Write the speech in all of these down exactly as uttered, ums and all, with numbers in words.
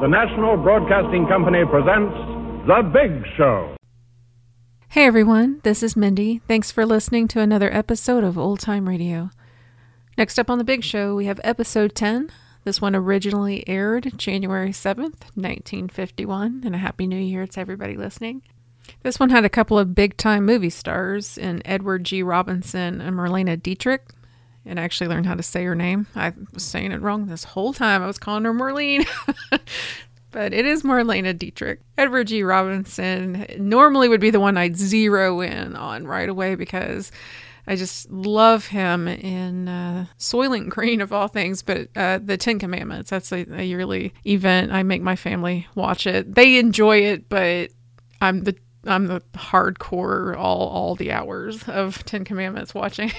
The National Broadcasting Company presents The Big Show. Hey everyone, this is Mindy. Thanks for listening to another episode of Old Time Radio. Next up on The Big Show, we have episode ten. This one originally aired January seventh, nineteen fifty-one, and a happy new year to everybody listening. This one had a couple of big-time movie stars in Edward G. Robinson and Marlena Dietrich. And I actually learned how to say her name. I was saying it wrong this whole time. I was calling her Marlene. But it is Marlena Dietrich. Edward G. Robinson normally would be the one I'd zero in on right away because I just love him in uh, Soylent Green, of all things, but uh, the Ten Commandments. That's a, a yearly event. I make my family watch it. They enjoy it, but I'm the I'm the hardcore all all the hours of Ten Commandments watching.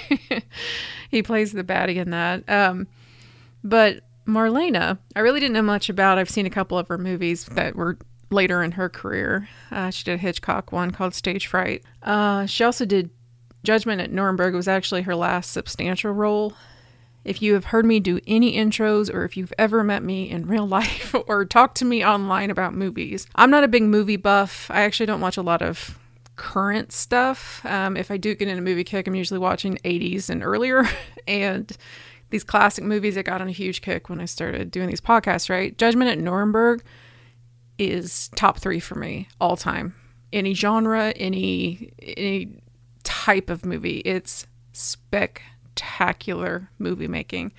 He plays the baddie in that. Um, but Marlena, I really didn't know much about. I've seen a couple of her movies that were later in her career. Uh, she did a Hitchcock one called Stage Fright. Uh, she also did Judgment at Nuremberg. It was actually her last substantial role. If you have heard me do any intros or if you've ever met me in real life or talked to me online about movies, I'm not a big movie buff. I actually don't watch a lot of current stuff. Um, if I do get in a movie kick, I'm usually watching eighties and earlier. And these classic movies, I got on a huge kick when I started doing these podcasts, right? Judgment at Nuremberg is top three for me all time. Any genre, any any type of movie. It's spectacular. spectacular movie making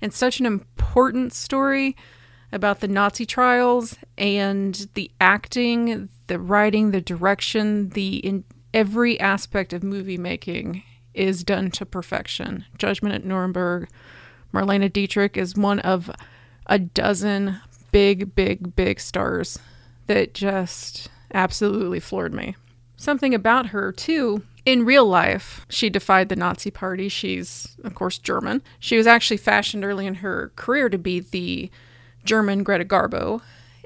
and such an important story about the Nazi trials, and the acting, the writing, the direction, the in every aspect of movie making is done to perfection. Judgment at Nuremberg. Marlena Dietrich is one of a dozen big, big, big stars that just absolutely floored me. Something about her too. In real life, she defied the Nazi Party. She's, of course, German. She was actually fashioned early in her career to be the German Greta Garbo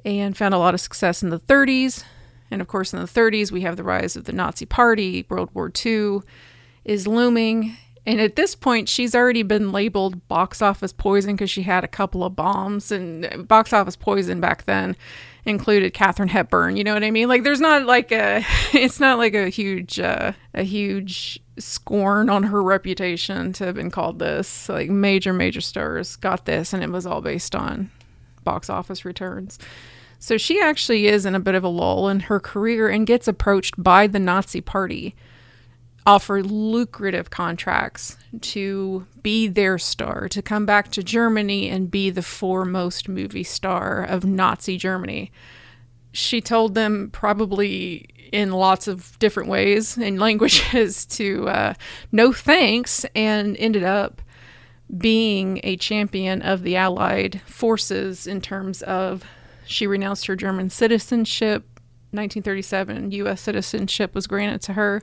and found a lot of success in the thirties. And, of course, in the thirties, we have the rise of the Nazi Party. World War Two is looming. And at this point, she's already been labeled box office poison because she had a couple of bombs. And box office poison back then included Katharine Hepburn, you know what I mean? Like, there's not like a, it's not like a huge, uh, a huge scorn on her reputation to have been called this. Like, major, major stars got this, and it was all based on box office returns. So she actually is in a bit of a lull in her career and gets approached by the Nazi Party, offer lucrative contracts to be their star, to come back to Germany and be the foremost movie star of Nazi Germany. She told them, probably in lots of different ways and languages, to uh, no thanks, and ended up being a champion of the Allied forces in terms of she renounced her German citizenship. nineteen thirty-seven, U S citizenship was granted to her.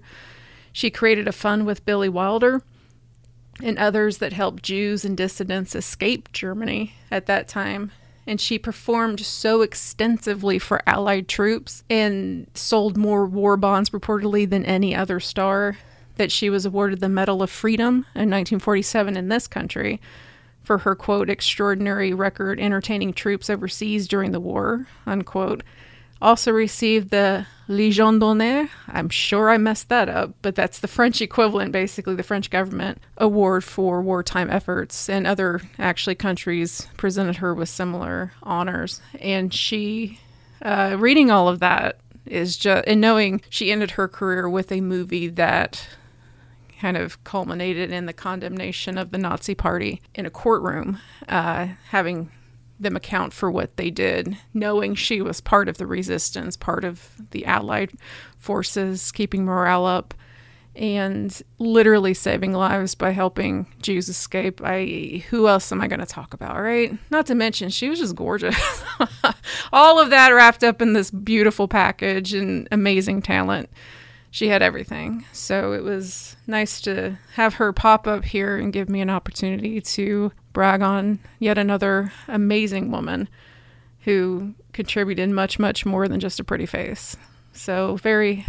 She created a fund with Billy Wilder and others that helped Jews and dissidents escape Germany at that time. And she performed so extensively for Allied troops and sold more war bonds reportedly than any other star that she was awarded the Medal of Freedom in nineteen forty-seven in this country for her, quote, extraordinary record entertaining troops overseas during the war, unquote. Also received the Légion d'honneur. I'm sure I messed that up, but that's the French equivalent, basically the French government award for wartime efforts, and other actually countries presented her with similar honors. And she, uh, reading all of that is just, and knowing she ended her career with a movie that kind of culminated in the condemnation of the Nazi Party in a courtroom, uh, having them account for what they did, knowing she was part of the resistance, part of the Allied forces, keeping morale up, and literally saving lives by helping Jews escape. I, who else am I going to talk about, right? Not to mention, she was just gorgeous. All of that wrapped up in this beautiful package and amazing talent. She had everything. So it was nice to have her pop up here and give me an opportunity to brag on yet another amazing woman who contributed much, much more than just a pretty face. So very,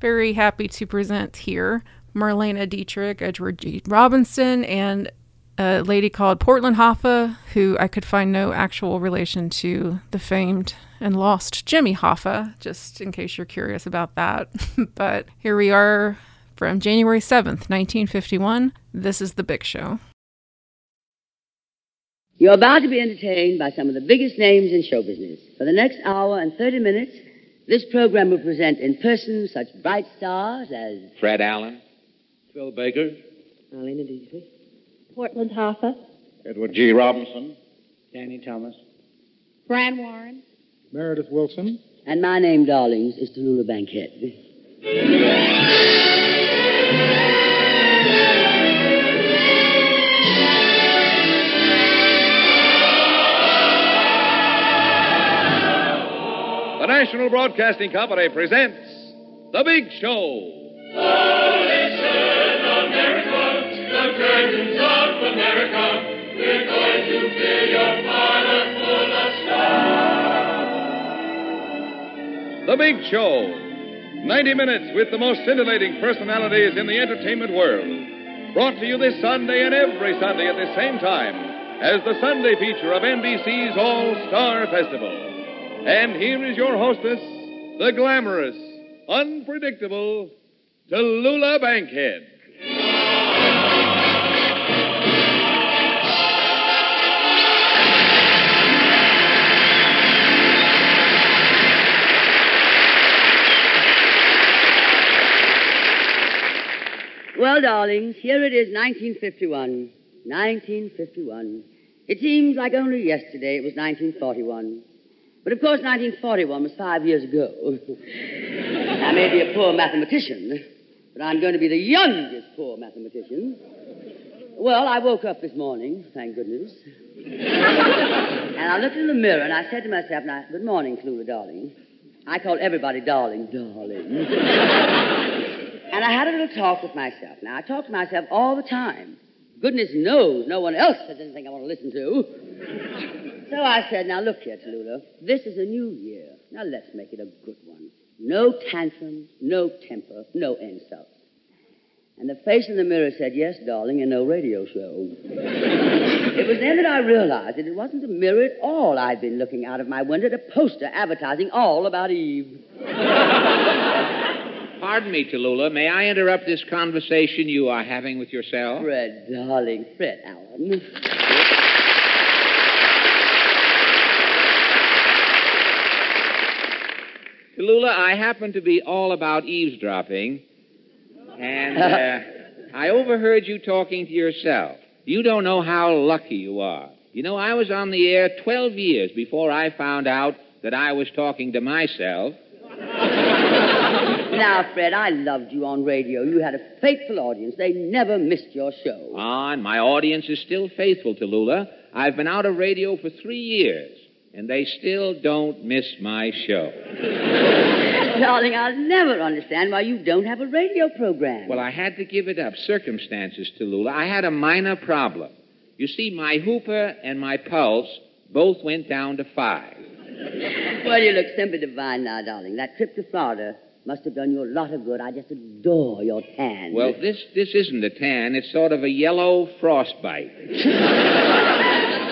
very happy to present here Marlena Dietrich, Edward G. Robinson, and a lady called Portland Hoffa, who I could find no actual relation to the famed and lost Jimmy Hoffa, just in case you're curious about that. But here we are from January seventh, nineteen fifty-one. This is The Big Show. You're about to be entertained by some of the biggest names in show business. For the next hour and thirty minutes, this program will present in person such bright stars as Fred Allen, Phil Baker, Marlena Dietrich, Portland Hoffa, Edward G. Robinson, Danny Thomas, Fran Warren, Meredith Wilson, and my name, darlings, is Tallulah Bankhead. The National Broadcasting Company presents The Big Show. Oh, listen, America, the curtains of America, we're going to fill your parlor full of stars. The Big Show, ninety minutes with the most scintillating personalities in the entertainment world. Brought to you this Sunday and every Sunday at the same time as the Sunday feature of N B C's All-Star Festival. And here is your hostess, the glamorous, unpredictable Tallulah Bankhead. Well, darlings, here it is, nineteen fifty-one. nineteen fifty-one. It seems like only yesterday it was nineteen forty-one. But, of course, nineteen forty-one was five years ago. I may be a poor mathematician, but I'm going to be the youngest poor mathematician. Well, I woke up this morning, thank goodness. And I looked in the mirror and I said to myself, now, good morning, Tallulah, darling. I call everybody darling, darling. And I had a little talk with myself. Now, I talk to myself all the time. Goodness knows no one else has anything I want to listen to. So I said, now look here, Tallulah, this is a new year. Now let's make it a good one. No tantrums, no temper, no insults. And the face in the mirror said, yes, darling, and no radio show. It was then that I realized that it wasn't a mirror at all. I'd been looking out of my window at a poster advertising all about Eve. Pardon me, Tallulah, may I interrupt this conversation you are having with yourself? Fred, darling, Fred Allen. Tallulah, I happen to be all about eavesdropping, and uh, I overheard you talking to yourself. You don't know how lucky you are. You know, I was on the air twelve years before I found out that I was talking to myself. Now, Fred, I loved you on radio. You had a faithful audience. They never missed your show. Ah, and my audience is still faithful, Tallulah. I've been out of radio for three years. And they still don't miss my show. Darling, I'll never understand why you don't have a radio program. Well, I had to give it up. Circumstances, Tallulah. I had a minor problem. You see, my Hooper and my Pulse both went down to five. Well, you look simply divine now, darling. That trip to Florida must have done you a lot of good. I just adore your tan. Well, this, this isn't a tan. It's sort of a yellow frostbite.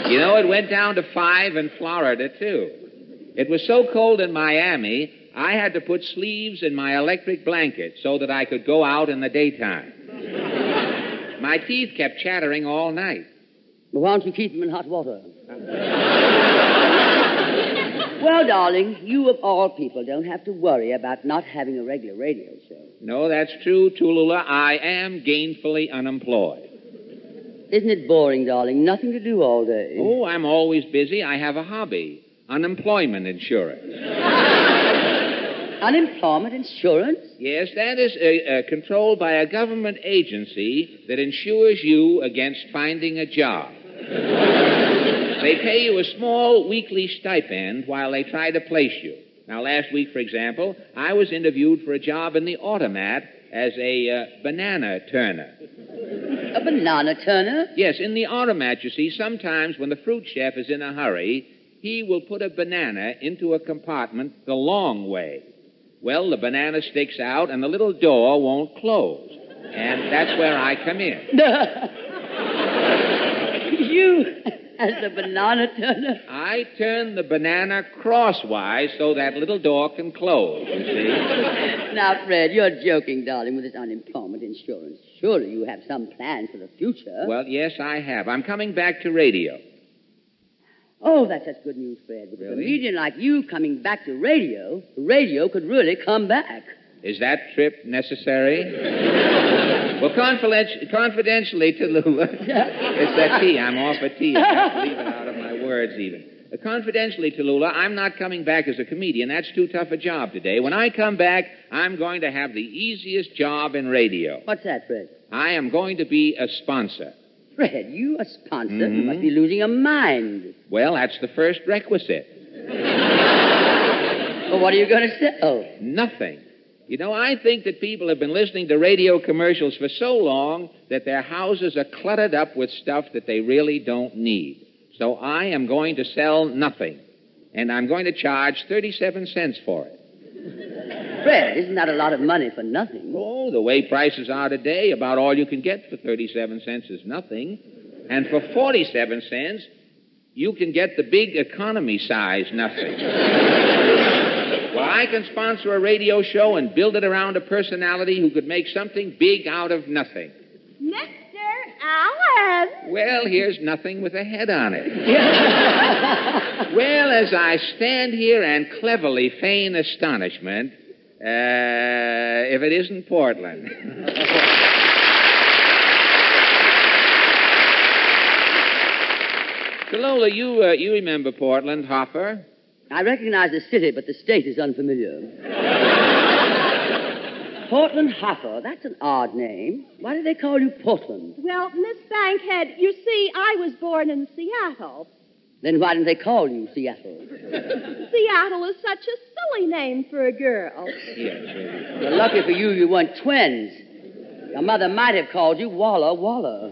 You know, it went down to five in Florida, too. It was so cold in Miami, I had to put sleeves in my electric blanket so that I could go out in the daytime. My teeth kept chattering all night. Well, why don't you keep them in hot water? Well, darling, you of all people don't have to worry about not having a regular radio show. No, that's true, Tallulah. I am gainfully unemployed. Isn't it boring, darling? Nothing to do all day. Oh, I'm always busy. I have a hobby. Unemployment insurance. Unemployment insurance? Yes, that is uh, uh, controlled by a government agency that insures you against finding a job. They pay you a small weekly stipend while they try to place you. Now, last week, for example, I was interviewed for a job in the automat as a uh, banana turner. A banana turner? Yes, in the automat, you see, sometimes when the fruit chef is in a hurry, he will put a banana into a compartment the long way. Well, the banana sticks out and the little door won't close. And that's where I come in. you as the banana turner? I turn the banana crosswise so that little door can close, you see. Now, Fred, you're joking, darling, with this unemployment insurance. Surely you have some plan for the future. Well, yes, I have. I'm coming back to radio. Oh, that's such good news, Fred. With really? A comedian like you coming back to radio, radio could really come back. Is that trip necessary? Well, confidentially, confidentially to Lou. It's that tea. I'm off a tea. I can't leave it out of my words, even. Uh, confidentially, Tallulah, I'm not coming back as a comedian. That's too tough a job today. When I come back, I'm going to have the easiest job in radio. What's that, Fred? I am going to be a sponsor. Fred, you a sponsor? Mm-hmm. You must be losing your mind. Well, that's the first requisite. Well, what are you going to say? Oh. Nothing. You know, I think that people have been listening to radio commercials for so long that their houses are cluttered up with stuff that they really don't need. So I am going to sell nothing. And I'm going to charge thirty-seven cents for it. Fred, isn't that a lot of money for nothing? Oh, the way prices are today, about all you can get for thirty-seven cents is nothing. And for forty-seven cents, you can get the big economy size nothing. Well, I can sponsor a radio show and build it around a personality who could make something big out of nothing. Mister Allen. Well, here's nothing with a head on it. Well, as I stand here and cleverly feign astonishment, uh, if it isn't Portland. Lola, you, uh, you remember Portland, Hopper? I recognize the city, but the state is unfamiliar. Portland Hopper, that's an odd name. Why do they call you Portland? Well, Miss Bankhead, you see, I was born in Seattle. Then why didn't they call you Seattle? Seattle is such a silly name for a girl. Yes. Well, lucky for you, you weren't twins. Your mother might have called you Walla Walla.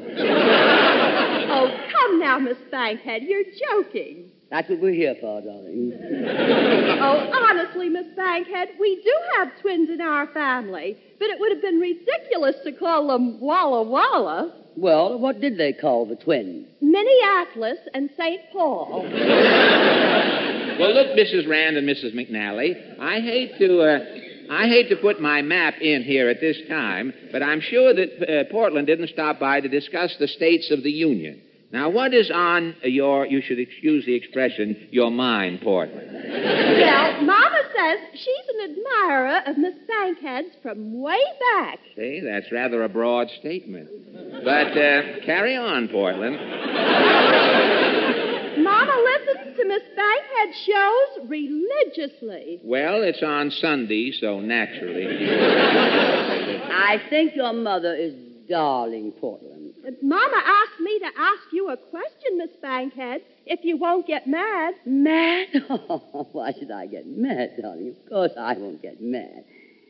Oh, come now, Miss Bankhead, you're joking. That's what we're here for, darling. Oh, honestly, Miss Bankhead, we do have twins in our family, but it would have been ridiculous to call them Walla Walla. Well, what did they call the twins? Minneapolis and Saint Paul. Well, look, Missus Rand and Missus McNally, I hate to, uh, I hate to put my map in here at this time, but I'm sure that uh, Portland didn't stop by to discuss the states of the Union. Now, what is on your, you should excuse the expression, your mind, Portland? Well, Mama says she's an admirer of Miss Bankhead's from way back. See, that's rather a broad statement. But uh, carry on, Portland. Mama listens to Miss Bankhead's shows religiously. Well, it's on Sunday, so naturally. I think your mother is darling, Portland. Mama asked me to ask you a question, Miss Bankhead, if you won't get mad. Mad? Oh, why should I get mad, darling? Of course I won't get mad.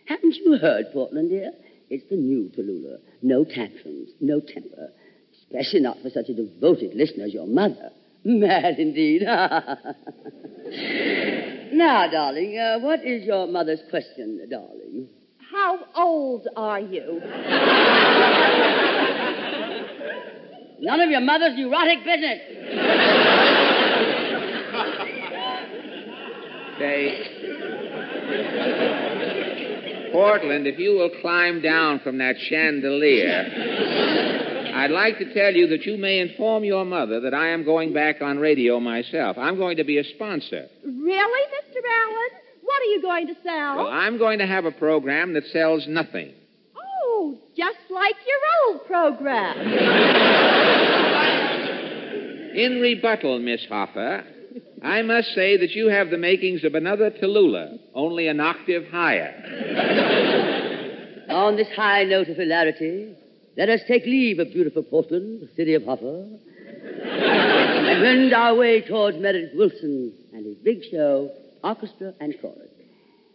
Haven't you heard, Portland, dear? It's the new Tallulah. No tantrums, no temper. Especially not for such a devoted listener as your mother. Mad indeed. Now, darling, uh, what is your mother's question, darling? How old are you? None of your mother's neurotic business. Say, Portland, if you will climb down from that chandelier, I'd like to tell you that you may inform your mother that I am going back on radio myself. I'm going to be a sponsor. Really, Mister Allen? What are you going to sell? Well, I'm going to have a program that sells nothing. Just like your old program. In rebuttal, Miss Hopper, I must say that you have the makings of another Tallulah, only an octave higher. On this high note of hilarity, let us take leave of beautiful Portland, the city of Hopper, and wend our way towards Merritt Wilson and his big show, orchestra and chorus.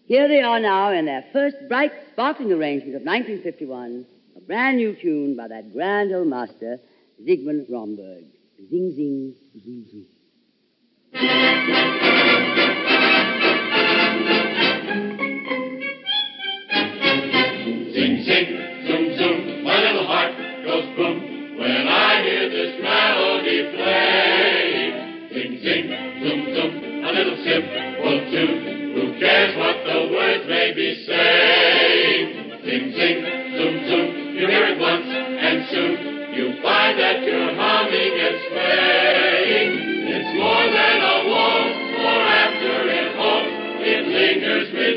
Here they are now in their first bright, sparkling arrangement of nineteen fifty-one, a brand new tune by that grand old master, Zsigmond Romberg. Zing, zing, zing, zing. Zing, zing, zoom, zoom, my little heart goes boom when I hear this melody play.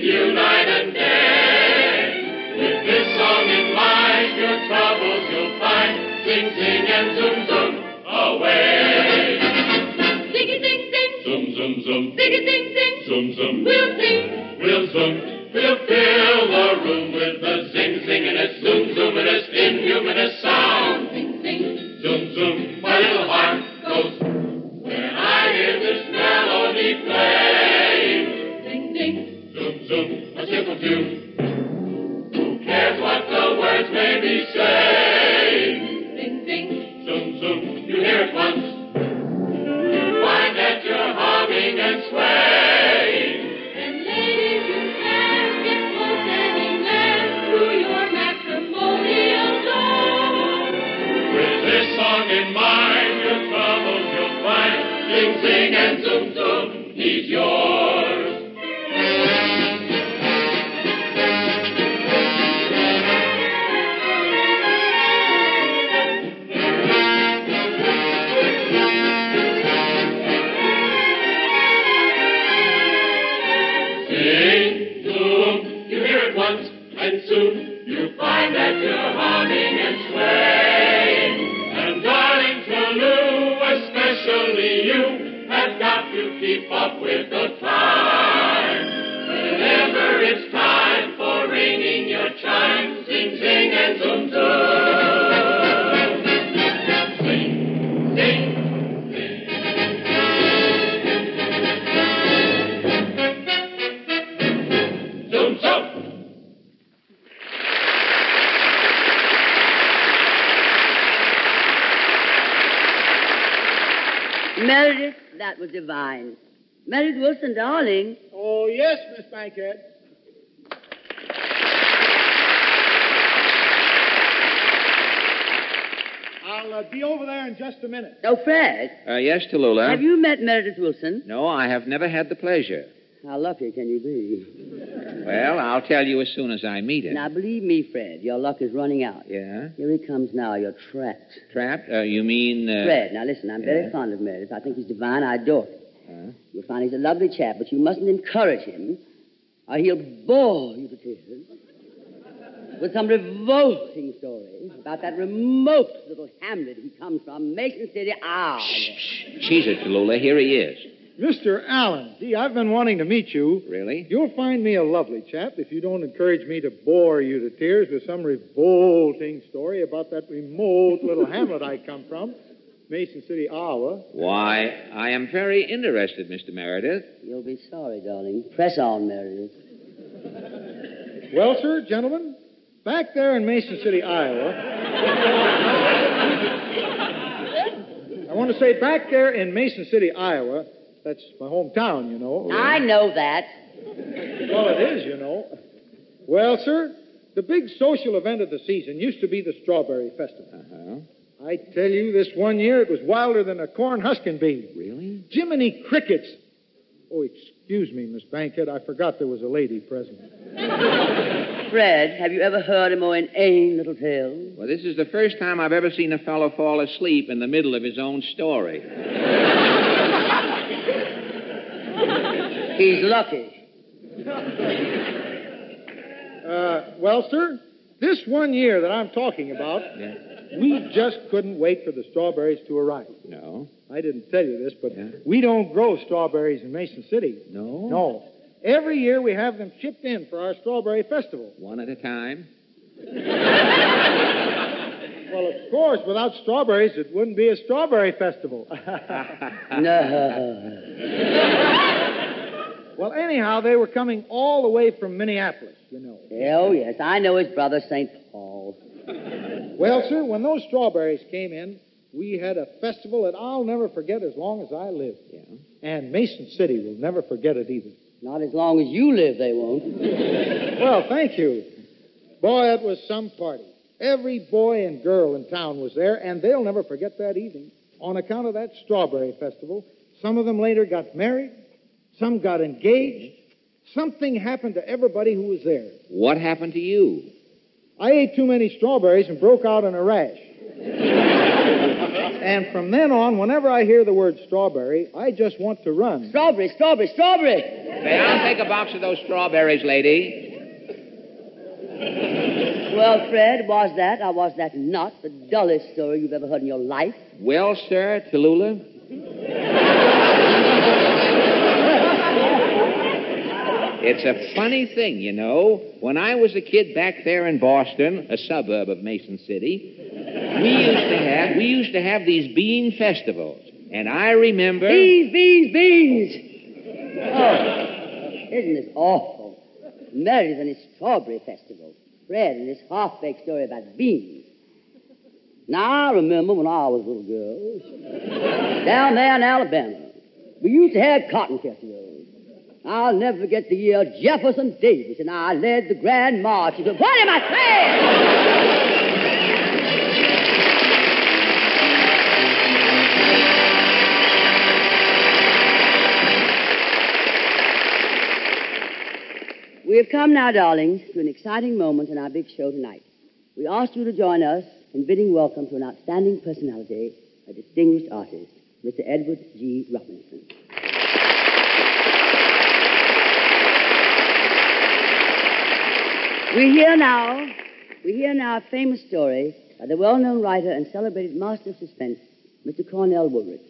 with you night and day. With this song in mind, your troubles you'll find. Sing, sing, and zoom, zoom, away. Ziggy, zing, zing, zoom, zoom, zoom. Ziggy, zing, zing, zoom, zoom. We'll sing, we'll zoom, we'll fill the room with the zing, zinginess, zoom, zoominess, inhumanist sound. Zing, zing, zoom, zoom, my little heart goes. When I hear this melody play. A simple tune. Who cares what the words may be saying? Ding, ding. Zoom, zoom. You hear it once. You find that you're humming and swaying. And ladies, you can't get close any man through your matrimonial door. With this song in mind, your troubles you'll find. Sing, sing, and zoom, zoom. He's yours. And soon you find that you're humming and swaying. And darling Toulouse, especially you, have got to keep up with the time. Whenever it's time for ringing your chime, sing, sing, and zoom, zoom. Sing, sing. Meredith, that was divine. Meredith Willson, darling. Oh, yes, Miss Bankhead. I'll uh, be over there in just a minute. Oh, Fred. Uh, yes, Tallulah. Have you met Meredith Willson? No, I have never had the pleasure. How lucky can you be? Well, I'll tell you as soon as I meet him. Now, believe me, Fred, your luck is running out. Yeah? Here he comes now. You're trapped. Trapped? Uh, you mean... Uh... Fred, now listen, I'm yeah. very fond of Meredith. I think he's divine. I adore him. Huh? You'll find he's a lovely chap, but you mustn't encourage him, or he'll bore you to tears with some revolting story about that remote little hamlet he comes from, Mason City, Iowa. Shh, shh. Cheese it, Tallulah. Here he is. Mister Allen, gee, I've been wanting to meet you. Really? You'll find me a lovely chap if you don't encourage me to bore you to tears with some revolting story about that remote little hamlet I come from, Mason City, Iowa. Why, I am very interested, Mister Meredith. You'll be sorry, darling. Press on, Meredith. Well, sir, gentlemen, back there in Mason City, Iowa... I want to say back there in Mason City, Iowa... That's my hometown, you know. I know that. Well, it is, you know. Well, sir, the big social event of the season used to be the Strawberry Festival. Uh-huh. I tell you, this one year it was wilder than a corn husking bee. Really? Jiminy crickets. Oh, excuse me, Miss Bankhead. I forgot there was a lady present. Fred, have you ever heard a more inane little tale? Well, this is the first time I've ever seen a fellow fall asleep in the middle of his own story. He's lucky. Uh, well, sir, this one year that I'm talking about, yeah. we just couldn't wait for the strawberries to arrive. No. I didn't tell you this, but yeah. we don't grow strawberries in Mason City. No? No. Every year we have them shipped in for our strawberry festival. One at a time? Well, of course, without strawberries, it wouldn't be a strawberry festival. No. Well, anyhow, they were coming all the way from Minneapolis, you know. Oh, yes, I know his brother, Saint Paul. Well, sir, when those strawberries came in, we had a festival that I'll never forget as long as I live. Yeah. And Mason City will never forget it either. Not as long as you live, they won't. Well, thank you. Boy, it was some party. Every boy and girl in town was there, and they'll never forget that evening. On account of that strawberry festival, some of them later got married. Some got engaged. Something happened to everybody who was there. What happened to you? I ate too many strawberries and broke out in a rash. And from then on, whenever I hear the word strawberry, I just want to run. Strawberry, strawberry, strawberry! May I take a box of those strawberries, lady? Well, Fred, was that or was that not the dullest story you've ever heard in your life? Well, sir, Tallulah. It's a funny thing, you know. When I was a kid back there in Boston, a suburb of Mason City, we used to have we used to have these bean festivals. And I remember... Beans, beans, beans! Oh, isn't this awful? Mary's and his strawberry festival. Fred and his half-baked story about beans. Now, I remember when I was little girls, down there in Alabama, we used to have cotton festivals. I'll never forget the year Jefferson Davis and I led the Grand March. He said, what am I saying? We have come now, darlings, to an exciting moment in our big show tonight. We asked you to join us in bidding welcome to an outstanding personality, a distinguished artist, Mister Edward G. Robinson. We hear now, we hear now a famous story by the well-known writer and celebrated master of suspense, Mister Cornell Woolridge.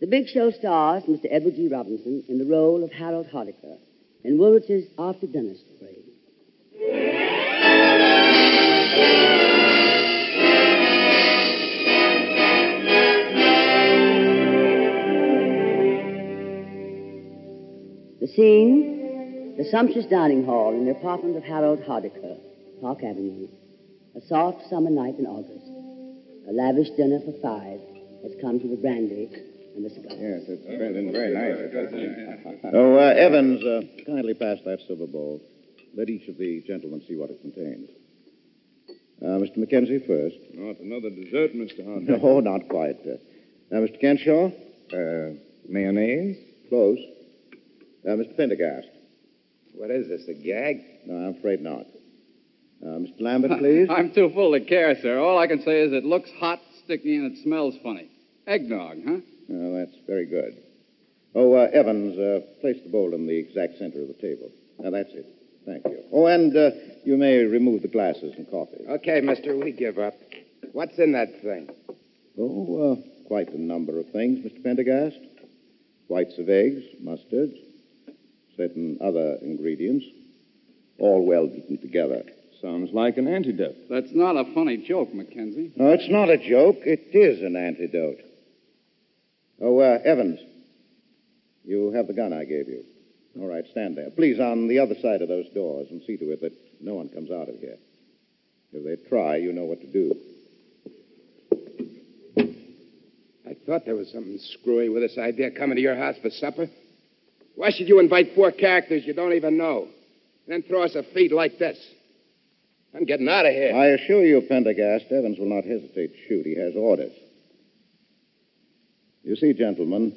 The big show stars Mister Edward G. Robinson in the role of Harold Hardiker, and Woolridge's After Dinner Story. The scene, the sumptuous dining hall in the apartment of Harold Hardiker, Park Avenue, a soft summer night in August. A lavish dinner for five has come to the brandy. Yes, it's been very nice. Oh, uh, Evans, uh, kindly pass that silver bowl. Let each of the gentlemen see what it contains. Uh, Mister Mackenzie first. Not another dessert, Mister Hunter. No, not quite. Uh, now, Mister Kenshaw. Uh, mayonnaise. Close. Uh, Mister Pendergast. What is this, a gag? No, I'm afraid not. Uh, Mister Lambert, please. I'm too full to care, sir. All I can say is it looks hot, sticky, and it smells funny. Eggnog, huh? Oh, that's very good. Oh, uh, Evans, uh, place the bowl in the exact center of the table. Now, that's it. Thank you. Oh, and uh, you may remove the glasses and coffee. Okay, mister, we give up. What's in that thing? Oh, uh, quite a number of things, Mister Pendergast. Whites of eggs, mustard, certain other ingredients, all well beaten together. Sounds like an antidote. That's not a funny joke, Mackenzie. No, it's not a joke. It is an antidote. Oh, uh, Evans, you have the gun I gave you. All right, stand there. Please, on the other side of those doors, and see to it that no one comes out of here. If they try, you know what to do. I thought there was something screwy with this idea coming to your house for supper. Why should you invite four characters you don't even know? Then throw us a feed like this. I'm getting out of here. I assure you, Pendergast, Evans will not hesitate to shoot. He has orders. You see, gentlemen,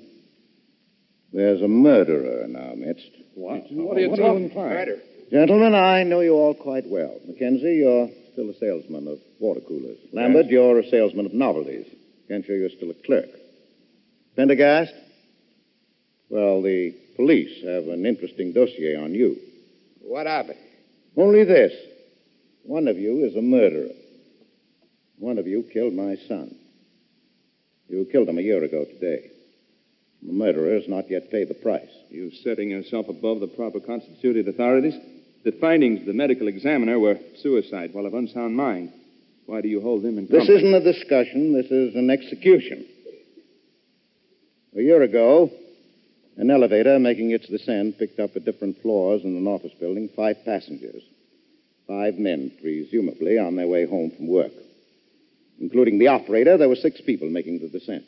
there's a murderer in our midst. What? What are you talking about? Murder? Gentlemen, I know you all quite well. Mackenzie, you're still a salesman of water coolers. Lambert, yes. You're a salesman of novelties. Kenshaw, you're still a clerk. Pendergast? Well, the police have an interesting dossier on you. What of it? Only this. One of you is a murderer. One of you killed my son. You killed him a year ago today. The murderer has not yet paid the price. You're setting yourself above the proper constituted authorities? The findings of the medical examiner were suicide, while of unsound mind. Why do you hold him in company? This isn't a discussion. This is an execution. A year ago, an elevator making its descent picked up at different floors in an office building five passengers. Five men, presumably, on their way home from work. Including the operator, there were six people making the descent.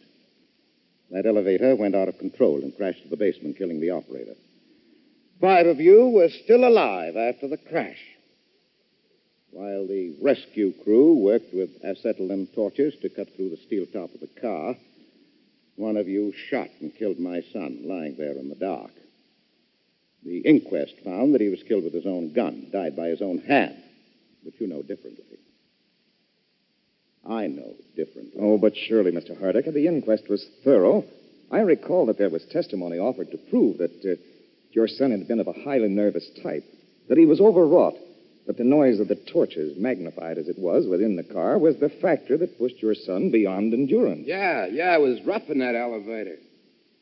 That elevator went out of control and crashed to the basement, killing the operator. Five of you were still alive after the crash, while the rescue crew worked with acetylene torches to cut through the steel top of the car. One of you shot and killed my son, lying there in the dark. The inquest found that he was killed with his own gun, died by his own hand, but you know differently. I know differently. Oh, but surely, Mister Hardiker, the inquest was thorough. I recall that there was testimony offered to prove that uh, Your son had been of a highly nervous type, that he was overwrought, but the noise of the torches, magnified as it was within the car, was the factor that pushed your son beyond endurance. Yeah, yeah, it was rough in that elevator.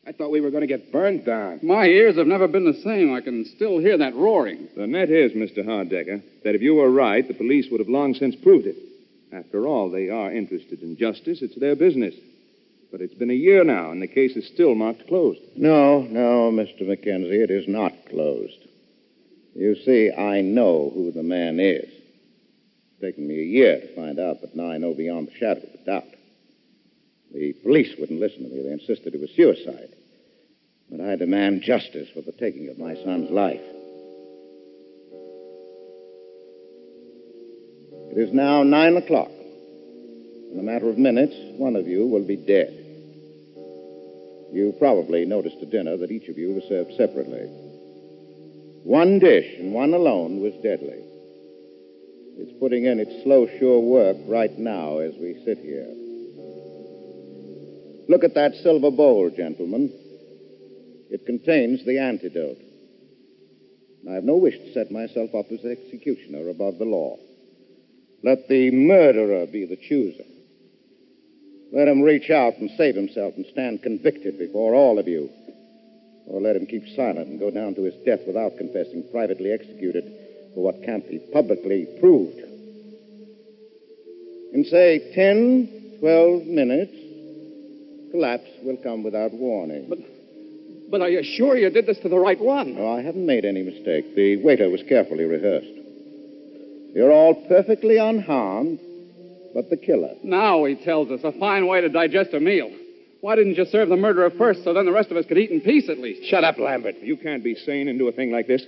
I thought we were going to get burned down. My ears have never been the same. I can still hear that roaring. The net is, Mister Hardecker, that if you were right, the police would have long since proved it. After all, they are interested in justice. It's their business. But it's been a year now, and the case is still marked closed. No, no, Mister McKenzie, it is not closed. You see, I know who the man is. It's taken me a year to find out, but now I know beyond the shadow of a doubt. The police wouldn't listen to me. They insisted it was suicide. But I demand justice for the taking of my son's life. It is now nine o'clock. In a matter of minutes, one of you will be dead. You probably noticed at dinner that each of you was served separately. One dish, and one alone, was deadly. It's putting in its slow, sure work right now as we sit here. Look at that silver bowl, gentlemen. It contains the antidote. I have no wish to set myself up as executioner above the law. Let the murderer be the chooser. Let him reach out and save himself and stand convicted before all of you. Or let him keep silent and go down to his death without confessing, privately executed for what can't be publicly proved. In, say, ten, twelve minutes, collapse will come without warning. But, but are you sure you did this to the right one? Oh, I haven't made any mistake. The waiter was carefully rehearsed. You're all perfectly unharmed, but the killer. Now, he tells us, a fine way to digest a meal. Why didn't you serve the murderer first so then the rest of us could eat in peace at least? Shut up, Lambert. You can't be sane and do a thing like this.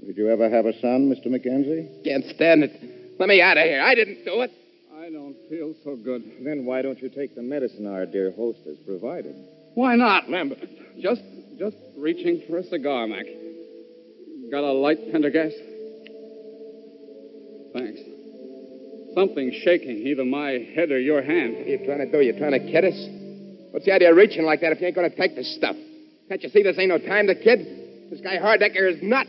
Did you ever have a son, Mister McKenzie? Can't stand it. Let me out of here. I didn't do it. I don't feel so good. Then why don't you take the medicine our dear host has provided? Why not, Lambert? Just just reaching for a cigar, Mac. Got a light, Pendergast? Thanks. Something's shaking, either my head or your hand. What are you trying to do? You trying to kid us? What's the idea of reaching like that if you ain't going to take this stuff? Can't you see this ain't no time to kid? This guy Hardecker is nuts.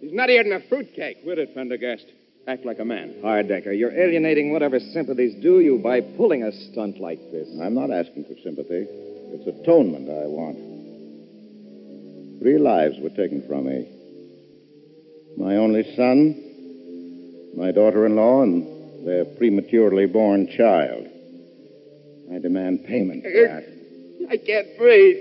He's nuttier than a fruitcake. Quit it, Pendergast. Act like a man. Hardecker, you're alienating whatever sympathies do you by pulling a stunt like this. I'm not asking for sympathy. It's atonement I want. Three lives were taken from me. My only son, my daughter-in-law, and their prematurely born child. I demand payment for that. I can't breathe.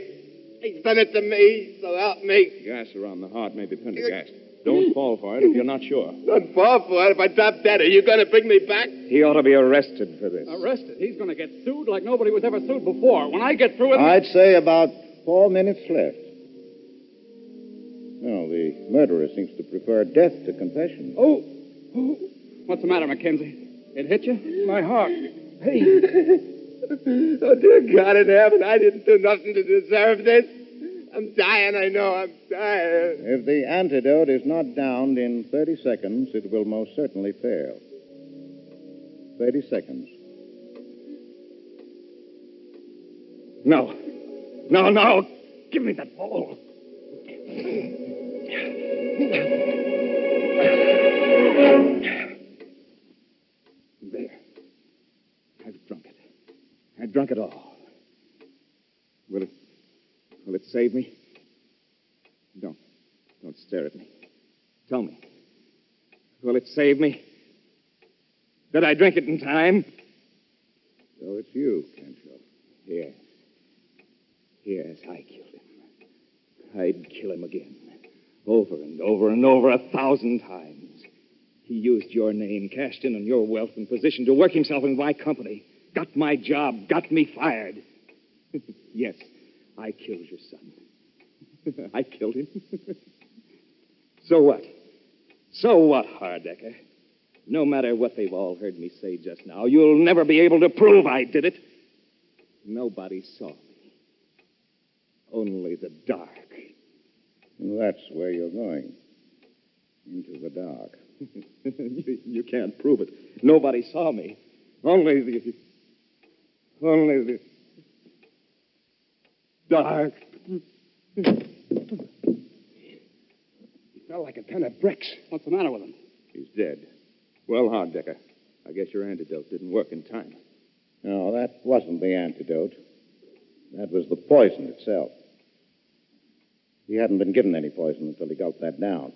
He's done it to me, so help me. Gas around the heart may be Pendergast. Don't fall for it if you're not sure. Don't fall for it if I drop dead. Are you going to bring me back? He ought to be arrested for this. Arrested? He's going to get sued like nobody was ever sued before. When I get through with it... I'd say about four minutes left. No, the murderer seems to prefer death to confession. Oh! What's the matter, Mackenzie? It hit you? My heart. Hey. Oh, dear God in heaven, I didn't do nothing to deserve this. I'm dying, I know, I'm dying. If the antidote is not downed in thirty seconds, it will most certainly fail. thirty seconds. No. No, no. Give me that bowl. There. I've drunk it. I've drunk it all. Will it... Will it save me? Don't. Don't stare at me. Tell me. Will it save me? Did I drink it in time? So it's you, Kensho. Yes. Yes, I killed him. I'd kill him again. Over and over and over a thousand times. He used your name, cashed in on your wealth and position to work himself in my company. Got my job, got me fired. Yes. I killed your son. I killed him. So what? So what, Hardecker? No matter what they've all heard me say just now, you'll never be able to prove I did it. Nobody saw me. Only the dark. That's where you're going. Into the dark. you, you can't prove it. Nobody saw me. Only the... Only the... Dark. Smell like a ton of bricks. What's the matter with him? He's dead. Well, Harddecker, I guess your antidote didn't work in time. No, that wasn't the antidote. That was the poison itself. He hadn't been given any poison until he gulped that down.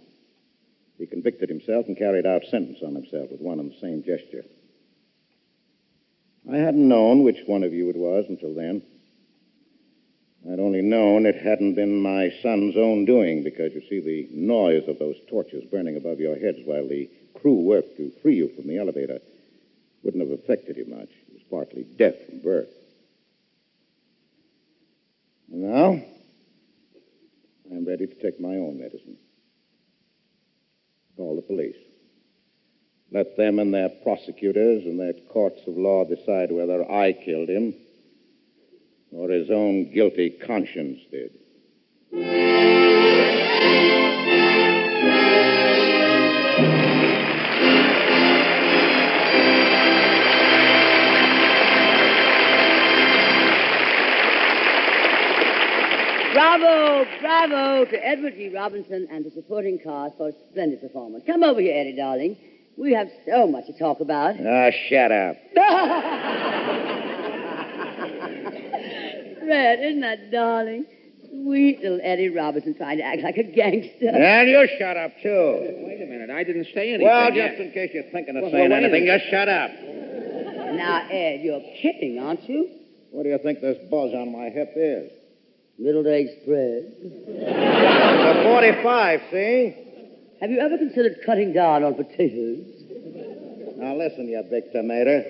He convicted himself and carried out sentence on himself with one and the same gesture. I hadn't known which one of you it was until then. I'd only known it hadn't been my son's own doing, because, you see, the noise of those torches burning above your heads while the crew worked to free you from the elevator wouldn't have affected him much. He was partly deaf from birth. And now, I'm ready to take my own medicine. Call the police. Let them and their prosecutors and their courts of law decide whether I killed him or his own guilty conscience did. Bravo, bravo to Edward G. Robinson and the supporting cast for a splendid performance. Come over here, Eddie, darling. We have so much to talk about. Ah, oh, shut up. Red, isn't that darling? Sweet little Eddie Robinson trying to act like a gangster. And you shut up, too. Wait a minute, I didn't say anything. Well, just in case you're thinking of well, saying well, anything, just shut up. Now, Ed, you're kidding, aren't you? What do you think this buzz on my hip is? Middle day spread. It's a forty-five, see? Have you ever considered cutting down on potatoes? Now, listen, you big tomato.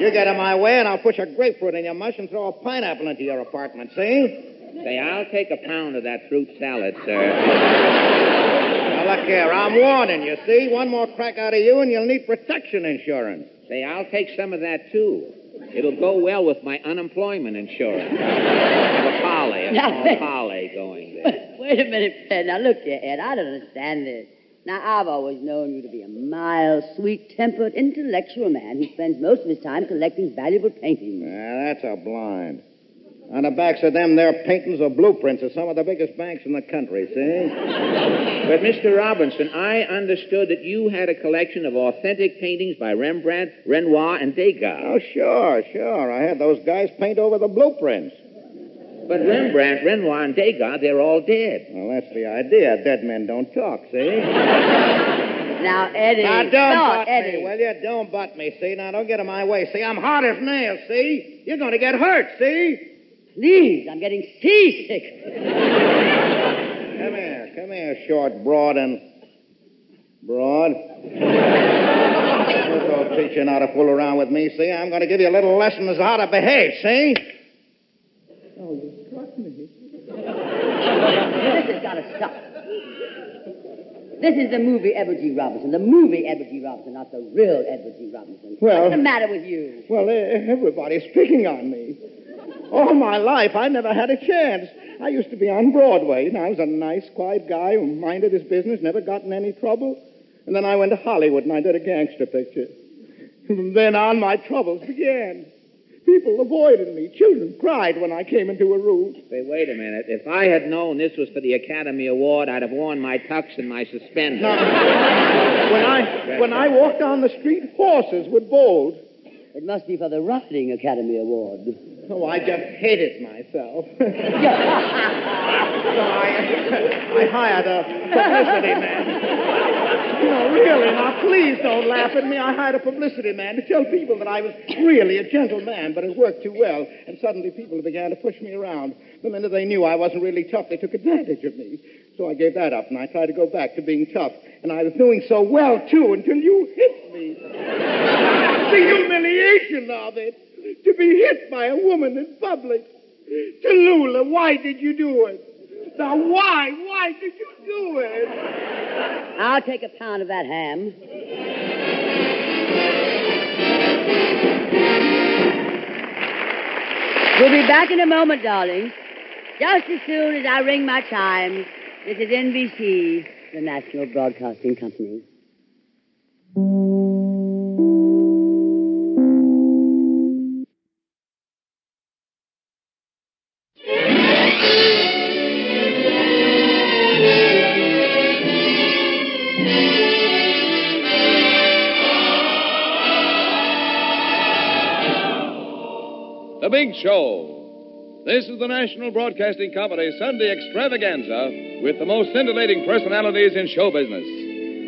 You get in my way, and I'll push a grapefruit in your mush and throw a pineapple into your apartment, see? Say, I'll take a pound of that fruit salad, sir. Now, look here. I'm warning you, see? One more crack out of you, and you'll need protection insurance. Say, I'll take some of that, too. It'll go well with my unemployment insurance. Have a parlay, a small parlay going there. Wait a minute, Ed. Now, look here, Ed. I don't understand this. Now, I've always known you to be a mild, sweet-tempered, intellectual man who spends most of his time collecting valuable paintings. Yeah, that's a blind. On the backs of them, their paintings or blueprints of some of the biggest banks in the country, see? But, Mister Robinson, I understood that you had a collection of authentic paintings by Rembrandt, Renoir, and Degas. Oh, sure, sure. I had those guys paint over the blueprints. But Rembrandt, Renoir, and Degas, they're all dead. Well, that's the idea. Dead men don't talk, see? Now, Eddie... Now, don't no, butt Eddie. me, will you? Don't butt me, see? Now, don't get in my way, see? I'm hard as nails, see? You're going to get hurt, see? Please, I'm getting seasick. Come here, come here, short, broad, and... Broad? Don't teach you how to fool around with me, see? I'm going to give you a little lesson as to how to behave, see? Oh, you struck me. This has got to stop. This is the movie Edward G. Robinson. The movie Edward G. Robinson, not the real Edward G. Robinson. Well, what's the matter with you? Well, everybody's picking on me. All my life, I never had a chance. I used to be on Broadway, and I was a nice, quiet guy who minded his business, never got in any trouble. And then I went to Hollywood, and I did a gangster picture. From then on, my troubles began. People avoided me. Children cried when I came into a room. Say, wait a minute. If I had known this was for the Academy Award, I'd have worn my tux and my suspenders. No. when I when I walked down the street, horses would bolt. It must be for the Rocking Academy Award. Oh, I just hated myself. So I, I hired a publicity man. No, really, now, please don't laugh at me. I hired a publicity man to tell people that I was really a gentleman, but it worked too well, and suddenly people began to push me around. The minute they knew I wasn't really tough, they took advantage of me. So I gave that up, and I tried to go back to being tough. And I was doing so well, too, until you hit me. The humiliation of it. To be hit by a woman in public. Tallulah, why did you do it? Now, why? Why did you do it? I'll take a pound of that ham. We'll be back in a moment, darling. Just as soon as I ring my chimes. This is N B C, the National Broadcasting Company. Big Show. This is the National Broadcasting Company Sunday extravaganza with the most scintillating personalities in show business.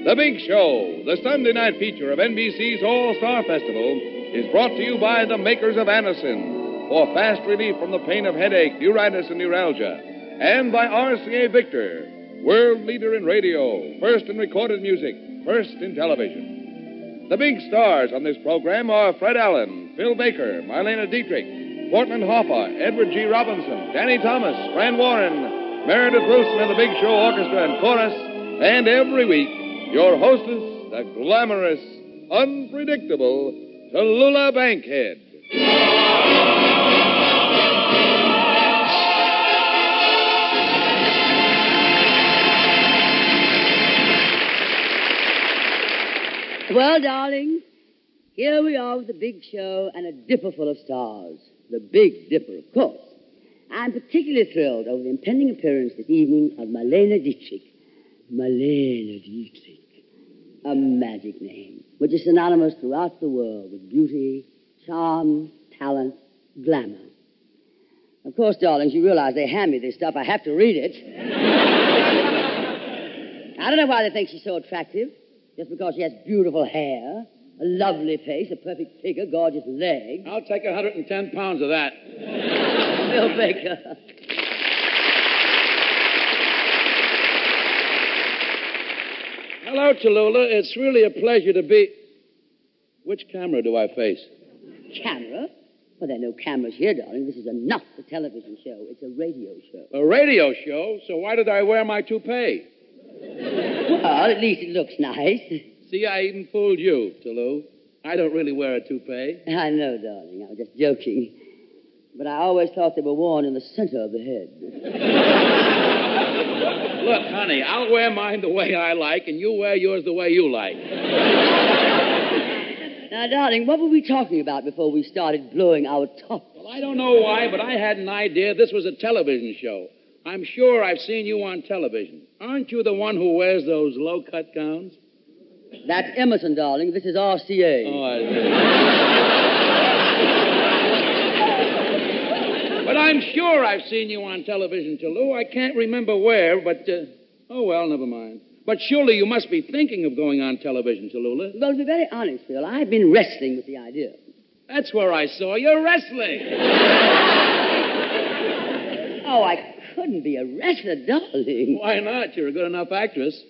The Big Show, the Sunday night feature of N B C's All-Star Festival, is brought to you by the makers of Anacin for fast relief from the pain of headache, neuritis, and neuralgia, and by R C A Victor, world leader in radio, first in recorded music, first in television. The big stars on this program are Fred Allen, Phil Baker, Marlena Dietrich, Portland Hoffa, Edward G. Robinson, Danny Thomas, Fran Warren, Meredith Wilson and the Big Show Orchestra and Chorus, and every week, your hostess, the glamorous, unpredictable Tallulah Bankhead. Well, darling, here we are with the Big Show and a dipper full of stars. The Big Dipper, of course. I'm particularly thrilled over the impending appearance this evening of Marlena Dietrich. Marlena Dietrich. A magic name, which is synonymous throughout the world with beauty, charm, talent, glamour. Of course, darlings, you realize they hand me this stuff. I have to read it. I don't know why they think she's so attractive. Just because she has beautiful hair, a lovely face, a perfect figure, gorgeous legs. I'll take one hundred ten pounds of that. Bill Baker. Hello, Tallulah. It's really a pleasure to be... Which camera do I face? Camera? Well, there are no cameras here, darling. This is not a television show. It's a radio show. A radio show? So why did I wear my toupee? Well, at least it looks nice. See, I even fooled you, Tallulah. I don't really wear a toupee. I know, darling. I was just joking. But I always thought they were worn in the center of the head. Look, honey, I'll wear mine the way I like, and you wear yours the way you like. Now, darling, what were we talking about before we started blowing our top? Well, I don't know why, but I had an idea this was a television show. I'm sure I've seen you on television. Aren't you the one who wears those low-cut gowns? That's Emerson, darling. This is R C A. Oh, I see. But I'm sure I've seen you on television, Tallulah. I can't remember where, but... Uh, oh, well, never mind. But surely you must be thinking of going on television, Tallulah. Well, to be very honest, Phil, I've been wrestling with the idea. That's where I saw you wrestling. Oh, I... couldn't be a wrestler, darling. Why not? You're a good enough actress.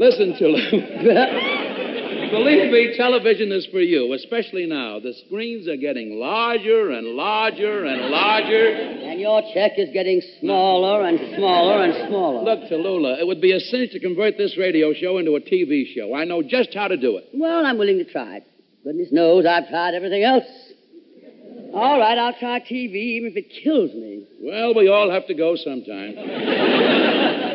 Listen, Tallulah. Believe me, television is for you, especially now. The screens are getting larger and larger and larger. And your check is getting smaller and smaller and smaller. Look, Tallulah, it would be a cinch to convert this radio show into a T V show. I know just how to do it. Well, I'm willing to try it. Goodness knows I've tried everything else. All right, I'll try T V, even if it kills me. Well, we all have to go sometime.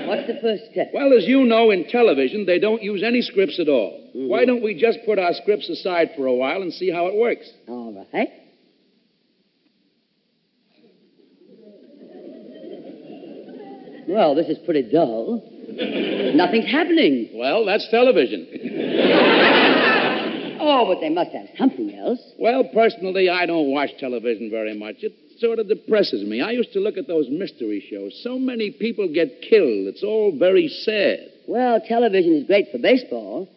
What's the first step? Well, as you know, in television, they don't use any scripts at all. Mm-hmm. Why don't we just put our scripts aside for a while and see how it works? All right. Well, this is pretty dull. Nothing's happening. Well, that's television. Oh, but they must have something else. Well, personally, I don't watch television very much. It sort of depresses me. I used to look at those mystery shows. So many people get killed. It's all very sad. Well, television is great for baseball.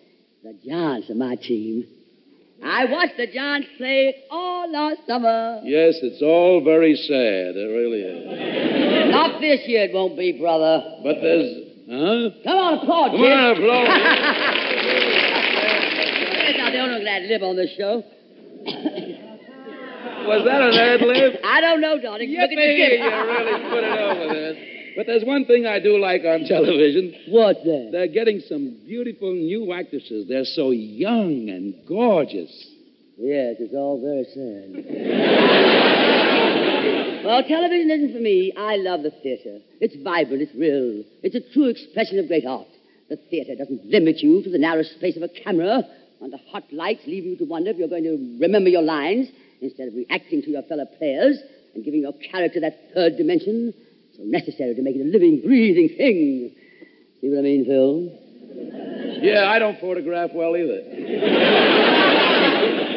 The Giants are my team. I watched the Giants play all last summer. Yes, it's all very sad. It really is. Not this year it won't be, brother. But there's... Huh? Come on, applaud, Jim. Come on, applaud. I don't look at that lip on this show. Was that an ad lib? I don't know, darling. Look at the lip. You really put it over there. But there's one thing I do like on television. What's that? They're getting some beautiful new actresses. They're so young and gorgeous. Yes, it's all very sad. Well, television isn't for me. I love the theater. It's vibrant. It's real. It's a true expression of great art. The theater doesn't limit you to the narrow space of a camera. Under hot lights, leave you to wonder if you're going to remember your lines instead of reacting to your fellow players and giving your character that third dimension so necessary to make it a living, breathing thing. See what I mean, Phil? Yeah, I don't photograph well either.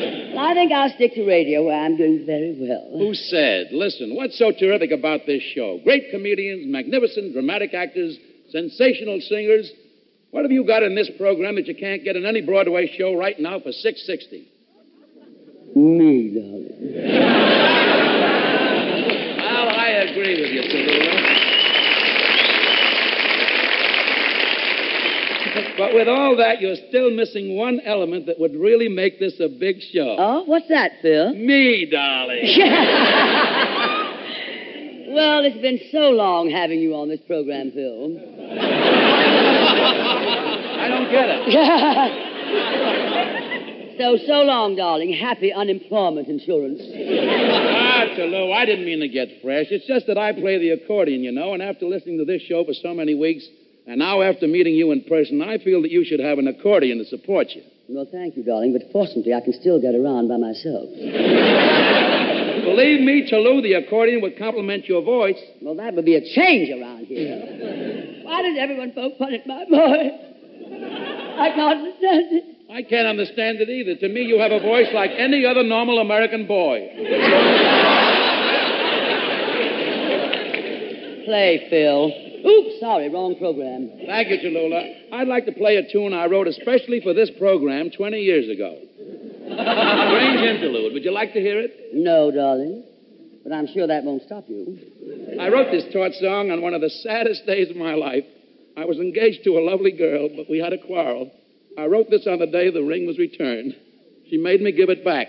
Well, I think I'll stick to radio where I'm doing very well. Who said? Listen, what's so terrific about this show? Great comedians, magnificent dramatic actors, sensational singers. What have you got in this program that you can't get in any Broadway show right now for six sixty? Me, darling. Well, I agree with you, Tallulah. But with all that, you're still missing one element that would really make this a big show. Oh, what's that, Phil? Me, darling. Well, it's been so long having you on this program, Phil. I don't get it. so, so long, darling. Happy unemployment insurance. Ah, Tallulah, I didn't mean to get fresh. It's just that I play the accordion, you know, and after listening to this show for so many weeks... And now, after meeting you in person, I feel that you should have an accordion to support you. Well, thank you, darling, but fortunately, I can still get around by myself. Believe me, Tallulah, the accordion would complement your voice. Well, that would be a change around here. Why does everyone poke fun at my voice? I can't understand it. I can't understand it either. To me, you have a voice like any other normal American boy. Play, Phil. Oops, sorry, wrong program. Thank you, Tallulah. I'd like to play a tune I wrote especially for this program twenty years ago. Strange interlude. Would you like to hear it? No, darling. But I'm sure that won't stop you. I wrote this tort song on one of the saddest days of my life. I was engaged to a lovely girl, but we had a quarrel. I wrote this on the day the ring was returned. She made me give it back.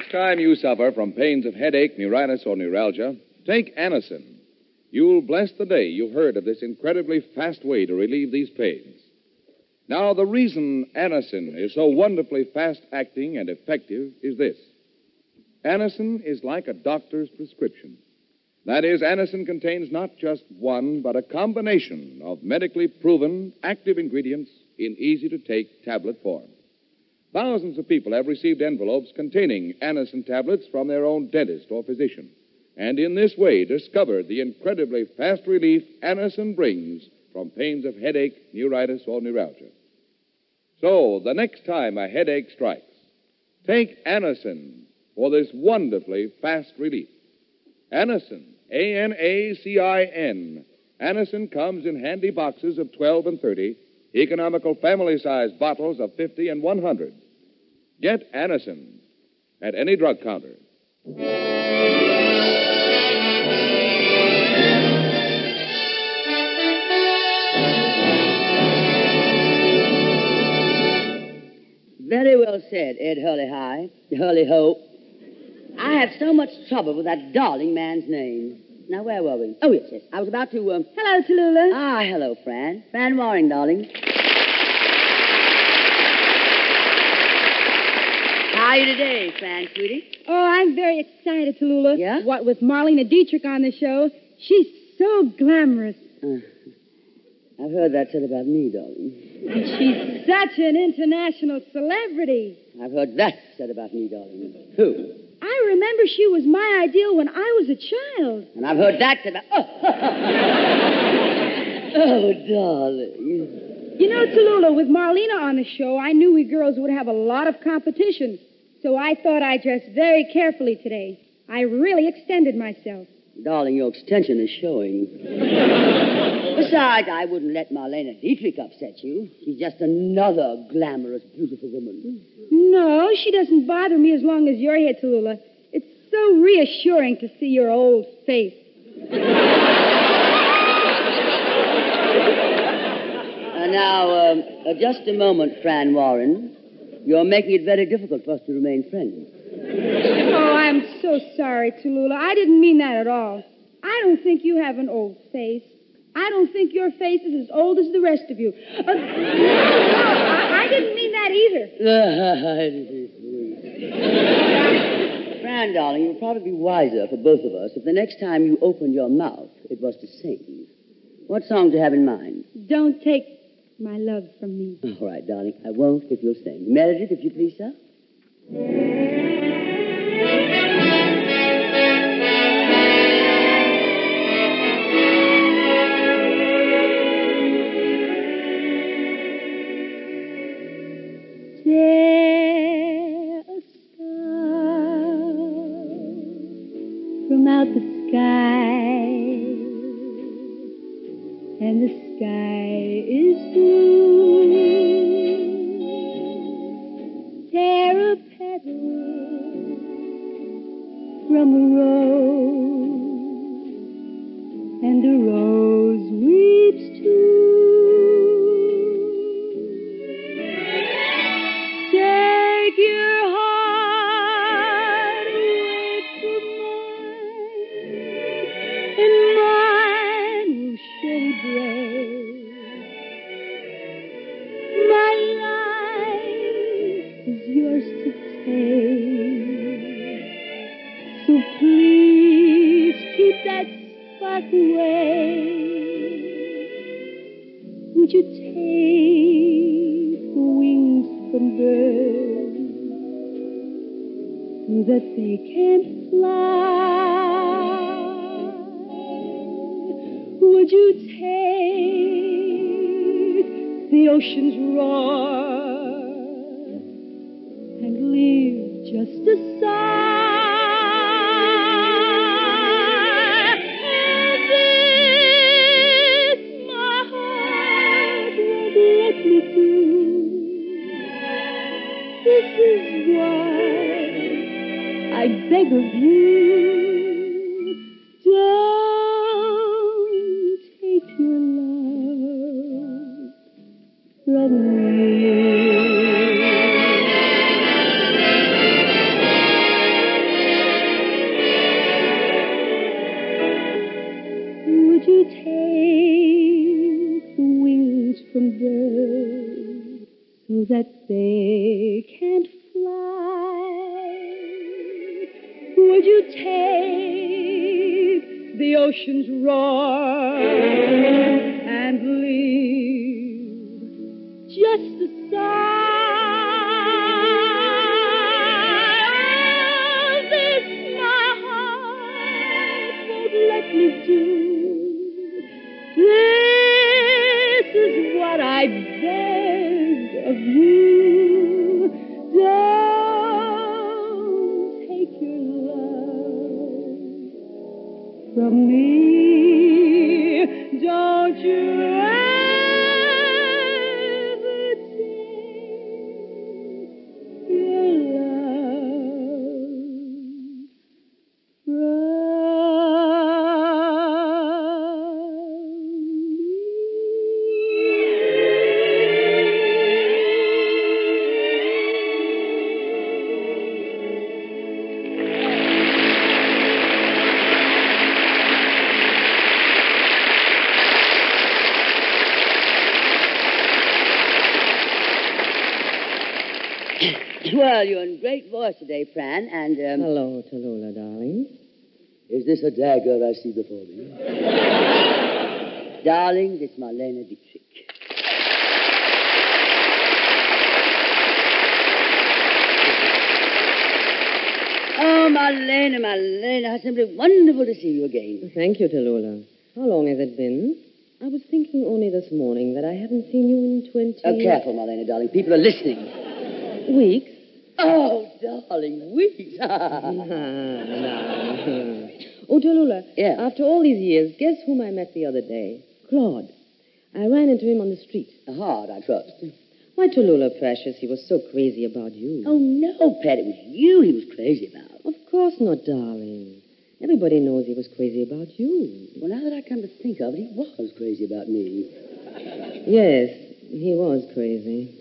Next time you suffer from pains of headache, neuritis, or neuralgia, take Anacin. You'll bless the day you heard of this incredibly fast way to relieve these pains. Now, the reason Anacin is so wonderfully fast-acting and effective is this. Anacin is like a doctor's prescription. That is, Anacin contains not just one, but a combination of medically proven active ingredients in easy-to-take tablet form. Thousands of people have received envelopes containing Anacin tablets from their own dentist or physician, and in this way discovered the incredibly fast relief Anacin brings from pains of headache, neuritis, or neuralgia. So, the next time a headache strikes, take Anacin for this wonderfully fast relief. Anacin, A N A C I N. Anacin comes in handy boxes of twelve and thirty economical family-sized bottles of fifty and one hundred. Get Anacin at any drug counter. Very well said, Ed Hurley-High, Hurley-Ho. I have so much trouble with that darling man's name. Now, where were we? Oh, yes, yes. I was about to... Um... Hello, Tallulah. Ah, hello, Fran. Fran Waring, darling. How are you today, Fran, sweetie? Oh, I'm very excited, Tallulah. Yeah? What with Marlena Dietrich on the show, she's so glamorous. Uh, I've heard that said about me, darling. She's such an international celebrity. I've heard that said about me, darling. Who? I remember she was my ideal when I was a child. And I've heard that said... Oh, oh darling. You know, Tallulah, with Marlena on the show, I knew we girls would have a lot of competition. So I thought I dressed very carefully today. I really extended myself. Darling, your extension is showing. Besides, I wouldn't let Marlena Dietrich upset you. She's just another glamorous, beautiful woman. No, she doesn't bother me as long as you're here, Tallulah. It's so reassuring to see your old face. uh, now, uh, uh, just a moment, Fran Warren. You're making it very difficult for us to remain friends. Oh, I'm so sorry, Tallulah. I didn't mean that at all. I don't think you have an old face. I don't think your face is as old as the rest of you. Uh, no, I, I didn't mean that either. Fran, darling, it would probably be wiser for both of us if the next time you opened your mouth, it was to sing. What song do you have in mind? Don't Take My Love From Me. All right, darling, I won't if you'll sing. Meredith, if you please, sir. Me, don't you Well, you're in great voice today, Fran, and... Um... Hello, Tallulah, darling. Is this a dagger I see before me? Darling, this is Marlene Dietrich. Oh, Marlene, Marlene, it's simply wonderful to see you again. Thank you, Tallulah. How long has it been? I was thinking only this morning that I haven't seen you in twenty... Oh, careful, Marlene, darling. People are listening. Weeks. Oh, darling, weeks. nah, nah. Oh, Tallulah. Yeah. After all these years, guess whom I met the other day? Claude. I ran into him on the street. Hard, I trust. Why, Tallulah, precious, he was so crazy about you. Oh, no, Pat, it was you he was crazy about. Of course not, darling. Everybody knows he was crazy about you. Well, now that I come to think of it, he was crazy about me. Yes, he was crazy.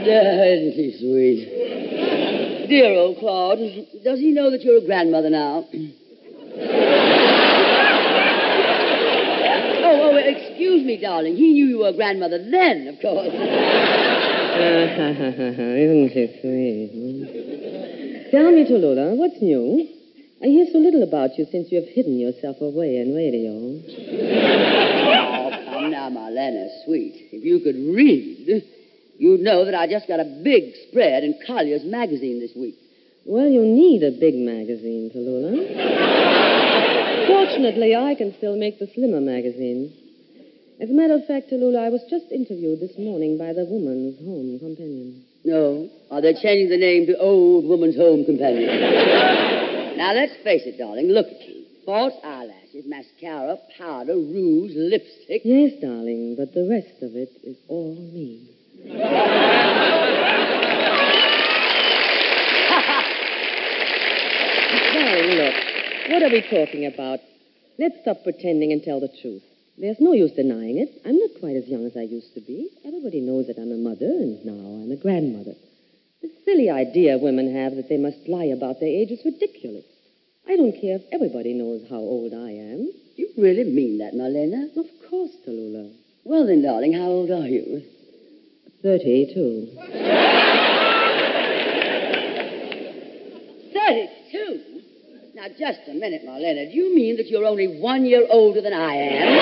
Oh, isn't he sweet? Dear old Claude, does he know that you're a grandmother now? oh, oh, excuse me, darling. He knew you were a grandmother then, of course. Isn't he sweet? Hmm? Tell me, Tallulah, what's new? I hear so little about you since you have hidden yourself away in radio. Oh, come now, Marlena, sweet. If you could read... You know that I just got a big spread in Collier's magazine this week. Well, you need a big magazine, Tallulah. Fortunately, I can still make the slimmer magazine. As a matter of fact, Tallulah, I was just interviewed this morning by the Woman's Home Companion. No? Are they changing the name to Old Woman's Home Companion? Now, let's face it, darling. Look at you. False eyelashes, mascara, powder, rouge, lipstick. Yes, darling, but the rest of it is all me. Darling, look, what are we talking about? Let's stop pretending and tell the truth. There's no use denying it. I'm not quite as young as I used to be. Everybody knows that I'm a mother, and now I'm a grandmother. The silly idea women have that they must lie about their age is ridiculous. I don't care if everybody knows how old I am. Do you really mean that, Marlena? Of course, Tallulah. Well then, darling, how old are you? Thirty-two. Thirty-two? Now, just a minute, Marlena. Do you mean that you're only one year older than I am?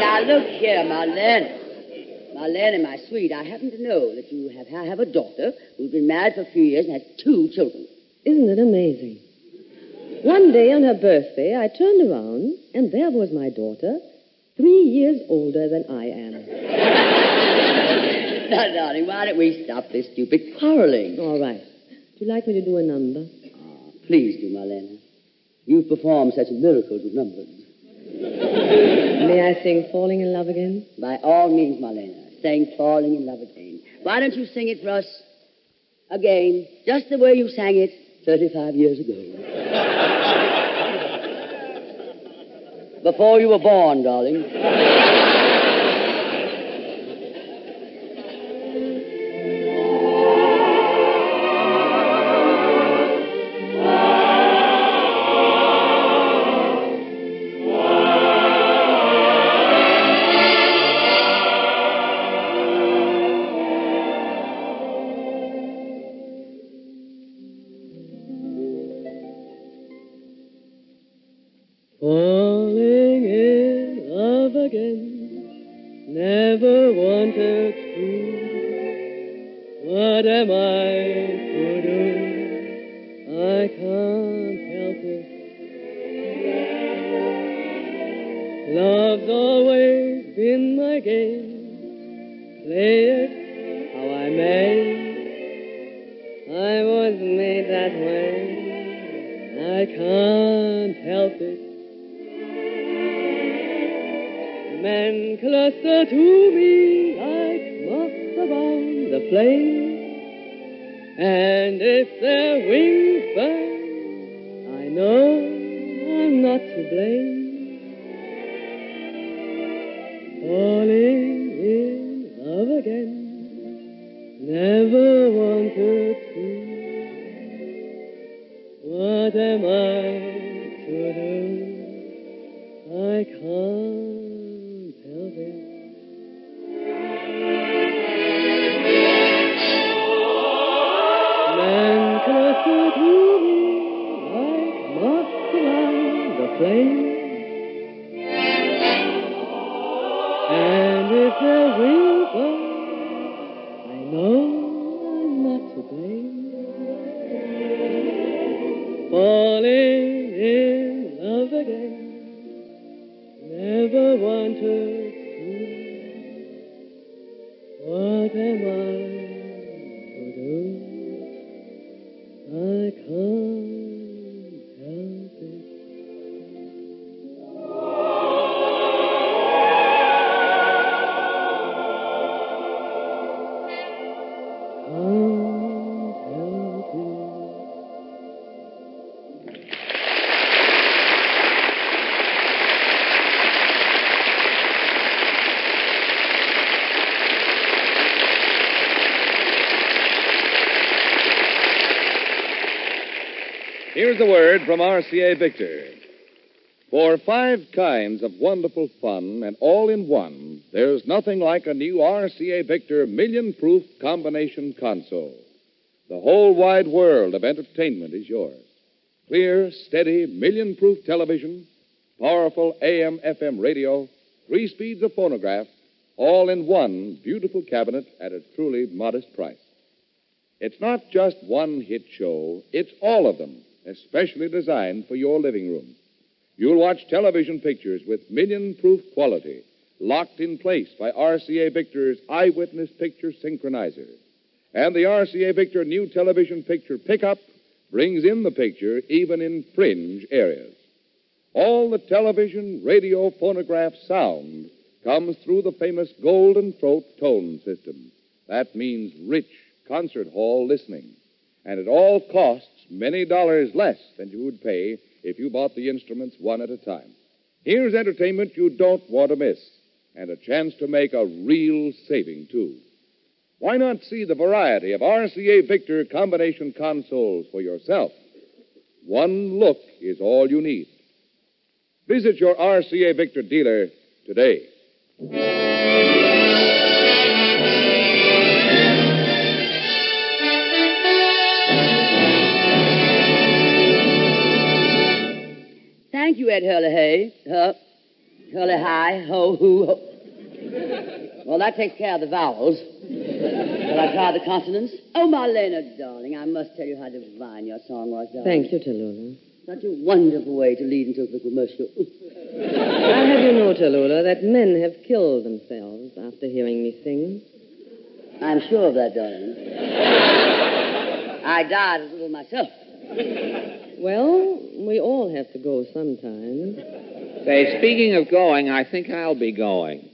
Now, look here, Marlena. Marlena, my sweet, I happen to know that you have, have a daughter who's been married for a few years and has two children. Isn't it amazing? One day on her birthday, I turned around, and there was my daughter, three years older than I am. Now, darling, why don't we stop this stupid quarreling? All right. Would you like me to do a number? Oh, please do, Marlena. You perform such miracles with numbers. May I sing Falling in Love Again? By all means, Marlena. Sing Falling in Love Again. Why don't you sing it for us again, just the way you sang it thirty-five years ago? Before you were born, darling. I can't help it. plane, and if there will go, I know I'm not to blame. Falling in love again, never wanted to. What am I to do? I can't. Here's a word from R C A Victor. For five kinds of wonderful fun and all in one, there's nothing like a new R C A Victor million-proof combination console. The whole wide world of entertainment is yours. Clear, steady, million-proof television, powerful A M F M radio, three speeds of phonograph, all in one beautiful cabinet at a truly modest price. It's not just one hit show, it's all of them, especially designed for your living room. You'll watch television pictures with million-proof quality, locked in place by R C A Victor's Eyewitness Picture Synchronizer. And the R C A Victor new television picture pickup brings in the picture even in fringe areas. All the television, radio, phonograph sound comes through the famous golden throat tone system. That means rich concert hall listening. And it all costs many dollars less than you would pay if you bought the instruments one at a time. Here's entertainment you don't want to miss, and a chance to make a real saving, too. Why not see the variety of R C A Victor combination consoles for yourself? One look is all you need. Visit your R C A Victor dealer today. Thank you, Ed Hurley-Hey, huh? Hurley-Hi, ho, hoo, ho. Well, that takes care of the vowels. Shall I try the consonants? Oh, Marlena, darling, I must tell you how divine your song was, darling. Thank you, Tallulah. Such a wonderful way to lead into the commercial. I have you know, Tallulah, that men have killed themselves after hearing me sing. I'm sure of that, darling. I died a little myself. Well, we all have to go sometime. Say, speaking of going, I think I'll be going.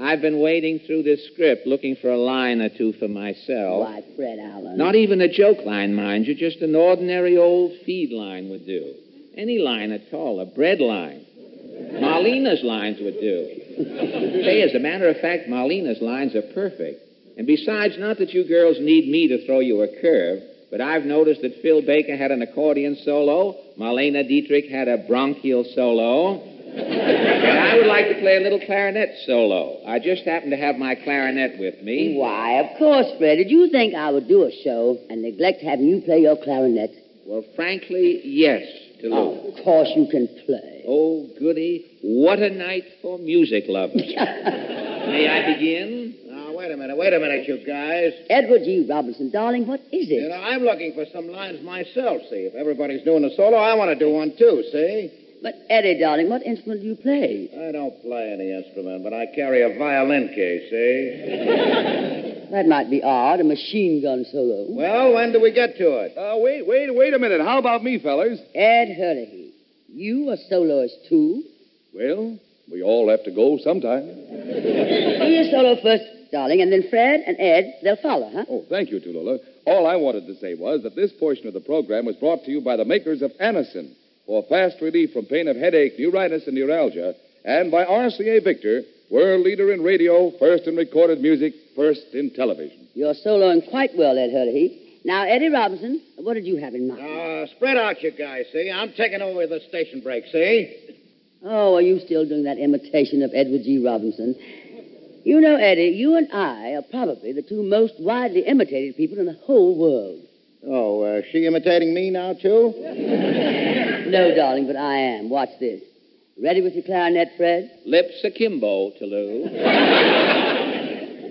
I've been wading through this script looking for a line or two for myself. Why, Fred Allen. Not even a joke line, mind you, just an ordinary old feed line would do. Any line at all, a bread line. Marlena's lines would do. Say, as a matter of fact, Marlena's lines are perfect. And besides, not that you girls need me to throw you a curve, but I've noticed that Phil Baker had an accordion solo, Marlena Dietrich had a bronchial solo, and I would like to play a little clarinet solo. I just happen to have my clarinet with me. Why, of course, Fred. Did you think I would do a show and neglect having you play your clarinet? Well, frankly, yes, Tallulah. Oh, of course you can play. Oh, goody. What a night for music lovers. May I begin? Wait a minute, wait a minute, you guys. Edward G. Robinson, darling, what is it? You know, I'm looking for some lines myself, see. If everybody's doing a solo, I want to do one, too, see? But, Eddie, darling, what instrument do you play? I don't play any instrument, but I carry a violin case, see? That might be odd, a machine gun solo. Well, when do we get to it? Uh, wait, wait, wait a minute. How about me, fellas? Ed Hurley, you a soloist, too? Well, we all have to go sometime. Do your solo first, darling, and then Fred and Ed, they'll follow, huh? Oh, thank you, Tallulah. All I wanted to say was that this portion of the program was brought to you by the makers of Anacin for fast relief from pain of headache, neuritis, and neuralgia, and by R C A Victor, world leader in radio, first in recorded music, first in television. You're soloing quite well, Ed Hurley. Now, Eddie Robinson, what did you have in mind? Uh, spread out, you guys, see? I'm taking over the station break, see? Oh, are you still doing that imitation of Edward G. Robinson? You know, Eddie, you and I are probably the two most widely imitated people in the whole world. Oh, uh, she imitating me now, too? No, darling, but I am. Watch this. Ready with your clarinet, Fred? Lips akimbo, Toulouse.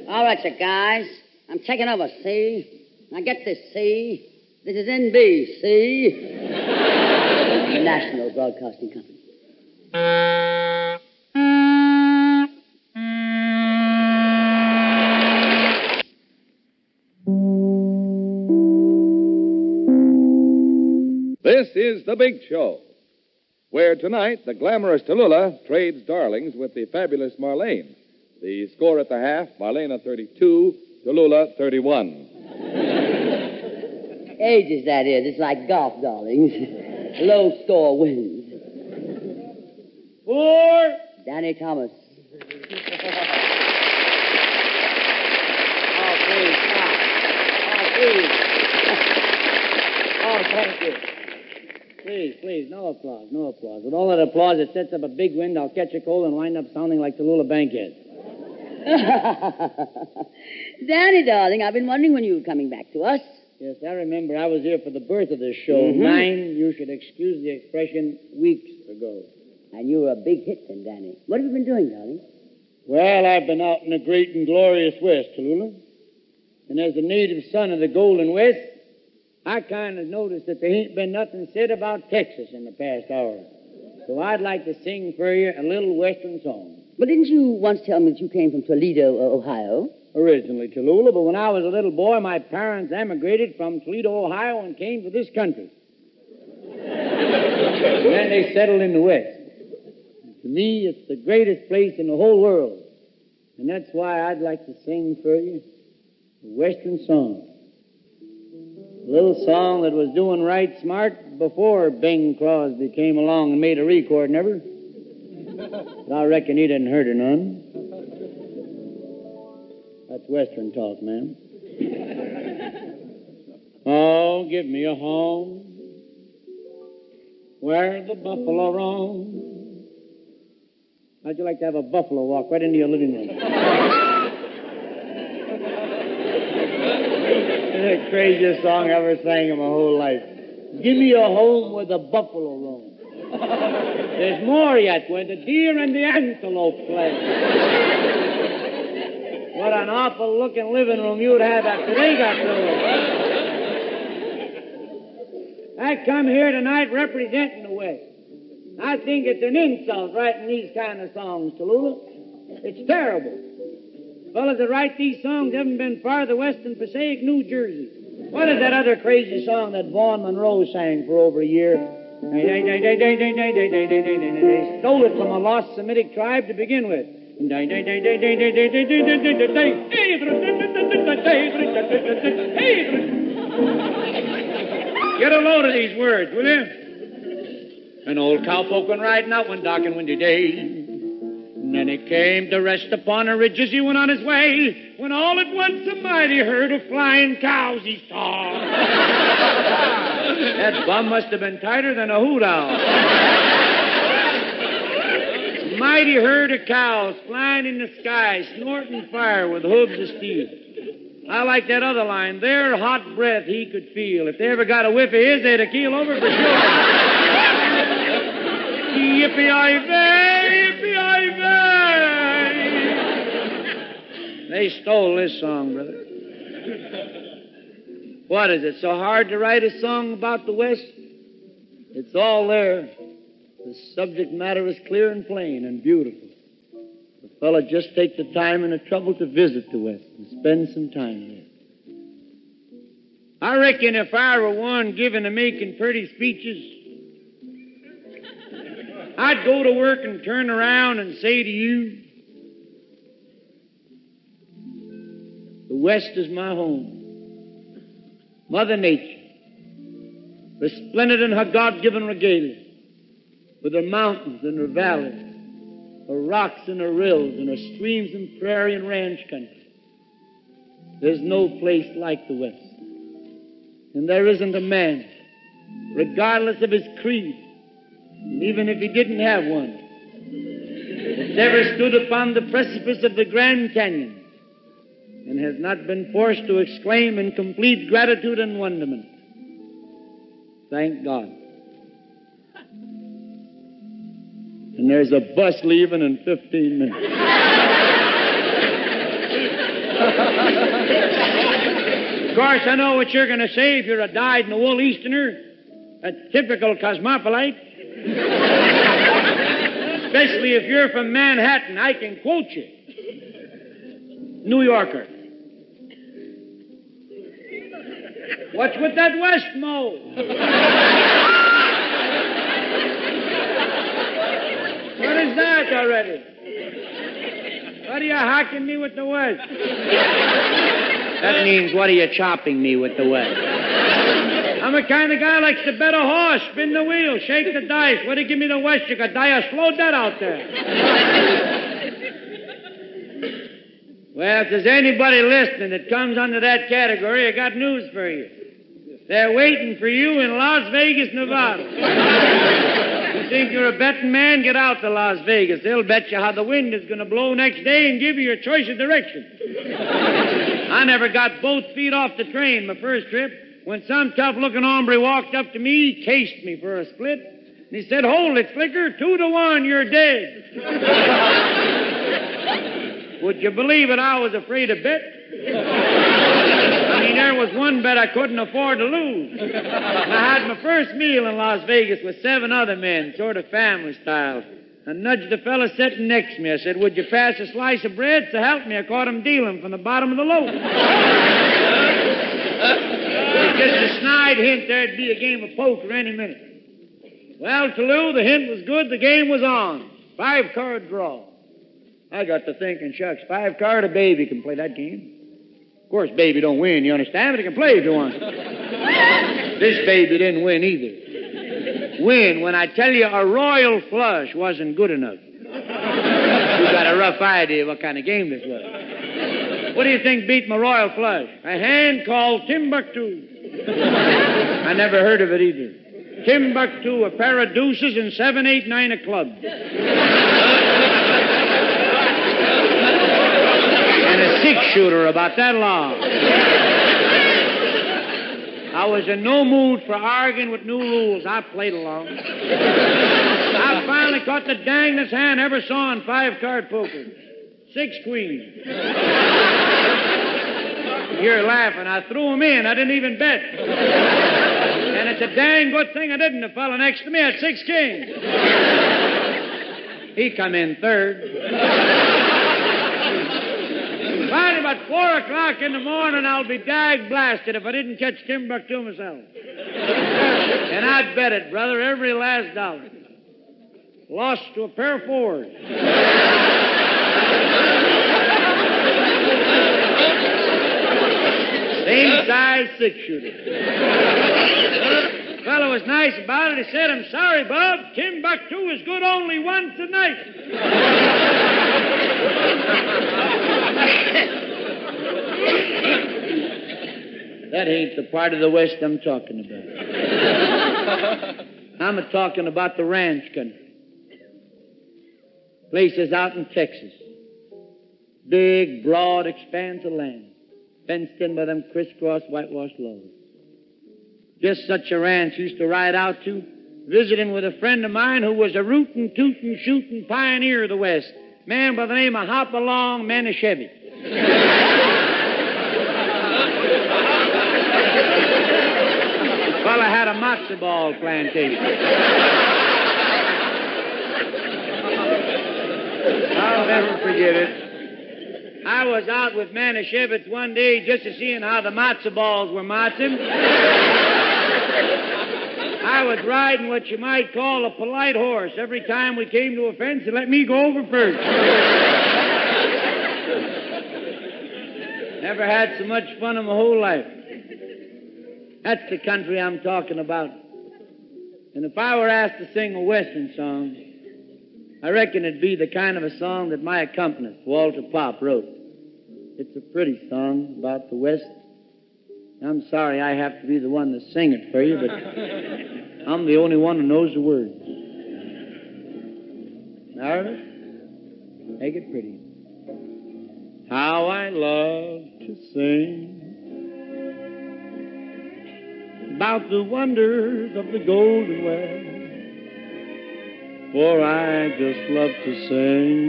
All right, you guys. I'm taking over, see? Now get this, see? This is N B C. The National Broadcasting Company. This is The Big Show, where tonight the glamorous Tallulah trades darlings with the fabulous Marlene. The score at the half, Marlene a thirty-two, Tallulah thirty-one. Ages, that is. It's like golf, darlings. Low score wins. Four. Danny Thomas. Oh, please, stop. Oh, please. Oh, thank you. Please, please, no applause, no applause. With all that applause, it sets up a big wind. I'll catch a cold and wind up sounding like Tallulah Bankhead. Danny, darling, I've been wondering when you were coming back to us. Yes, I remember I was here for the birth of this show. Mm-hmm. Nine, you should excuse the expression, weeks ago. And you were a big hit then, Danny. What have you been doing, darling? Well, I've been out in the great and glorious West, Tallulah. And as the native son of the Golden West, I kind of noticed that there ain't been nothing said about Texas in the past hour. So I'd like to sing for you a little Western song. But didn't you once tell me that you came from Toledo, Ohio? Originally, Tallulah, but when I was a little boy, my parents emigrated from Toledo, Ohio, and came to this country. And then they settled in the West. And to me, it's the greatest place in the whole world. And that's why I'd like to sing for you a Western song. A little song that was doing right smart before Bing Crosby came along and made a record, never? But I reckon he didn't hurt her none. That's Western talk, ma'am. Oh, give me a home where the buffalo roam. How'd you like to have a buffalo walk right into your living room? The craziest song I ever sang in my whole life. Give me a home where the buffalo roam. There's more yet, where the deer and the antelope play. What an awful-looking living room you'd have after they got through. I come here tonight representing the West. I think it's an insult writing these kind of songs, Tallulah. It's terrible. Fellas that write these songs haven't been farther west than Passaic, New Jersey. What is that other crazy song that Vaughn Monroe sang for over a year? Stole it from a lost Semitic tribe to begin with. Get a load of these words, will you? An old cowpoke went riding out one dark and windy day. And then he came to rest upon a ridge as he went on his way, when all at once a mighty herd of flying cows he saw. That bum must have been tighter than a hoot owl. Mighty herd of cows flying in the sky, snorting fire with hooves of steel. I like that other line. Their hot breath he could feel. If they ever got a whiff of his, they'd a keel over for sure. Yippee-i-yay! They stole this song, brother. What is it, so hard to write a song about the West? It's all there. The subject matter is clear and plain and beautiful. The fella just takes the time and the trouble to visit the West and spend some time there. I reckon if I were one given to making pretty speeches, I'd go to work and turn around and say to you, the West is my home. Mother Nature, resplendent in her God-given regalia, with her mountains and her valleys, her rocks and her rills, and her streams and prairie and ranch country. There's no place like the West. And there isn't a man, regardless of his creed, and even if he didn't have one, that's ever stood upon the precipice of the Grand Canyon and has not been forced to exclaim in complete gratitude and wonderment, Thank God. And there's a bus leaving in fifteen minutes. Of course, I know what you're going to say if you're a dyed-in-the-wool Easterner, a typical cosmopolite. Especially if you're from Manhattan, I can quote you. New Yorker. What's with that West mode? What is that already? What are you hacking me with the West? That means, what are you chopping me with the West? I'm a kind of guy likes to bet a horse, spin the wheel, shake the dice. What do you give me the West? You could die a slow death out there. Well, if there's anybody listening that comes under that category, I got news for you. They're waiting for you in Las Vegas, Nevada. You think you're a betting man? Get out to Las Vegas. They'll bet you how the wind is going to blow next day and give you your choice of direction. I never got both feet off the train my first trip when some tough-looking hombre walked up to me, cased me for a split, and he said, "Hold it, flicker, two to one, you're dead." Would you believe it? I was afraid to bet. I mean, there was one bet I couldn't afford to lose. And I had my first meal in Las Vegas with seven other men, sort of family style. I nudged the fella sitting next to me. I said, "Would you pass a slice of bread?" So help me, I caught him dealing from the bottom of the loaf. Just a snide hint there'd be a game of poker any minute. Well, Toulouse, the hint was good. The game was on. Five-card draw. I got to thinking, shucks, five card, a baby can play that game. Of course, baby don't win, you understand, but he can play if he wants. This baby didn't win either. Win, when I tell you a royal flush wasn't good enough. You got a rough idea what kind of game this was. What do you think beat my royal flush? A hand called Timbuktu. I never heard of it either. Timbuktu, a pair of deuces and seven, eight, nine of clubs. Six-shooter about that long. I was in no mood for arguing with new rules. I played along. I finally caught the dangest hand I ever saw in five-card poker. Six queens. You're laughing. I threw them in. I didn't even bet. And it's a dang good thing I didn't. The fellow next to me had six kings. He come in third. Right about four o'clock in the morning, I'll be dag blasted if I didn't catch Timbuktu myself. And I'd bet it, brother, every last dollar. Lost to a pair of fours. Same size six-shooter. Fellow was nice about it. He said, "I'm sorry, Bob. Timbuktu is good only once a night." That ain't the part of the West I'm talking about. I'm a talking about the ranch country. Places out in Texas. Big, broad expanse of land. Fenced in by them crisscross whitewashed logs. Just such a ranch I used to ride out to, visiting with a friend of mine who was a rootin', tootin', shootin' pioneer of the West. Man by the name of Hopalong Manischewitz. Well, I had a matzo ball plantation. I'll never forget it. I was out with Manischewitz one day just to see how the matzo balls were matzing. I was riding what you might call a polite horse. Every time we came to a fence, he let me go over first. Never had so much fun in my whole life. That's the country I'm talking about. And if I were asked to sing a Western song, I reckon it'd be the kind of a song that my accompanist, Walter Pop, wrote. It's a pretty song about the West. I'm sorry I have to be the one to sing it for you, but I'm the only one who knows the words. All right? Make it pretty. How I love to sing about the wonders of the Golden West, for I just love to sing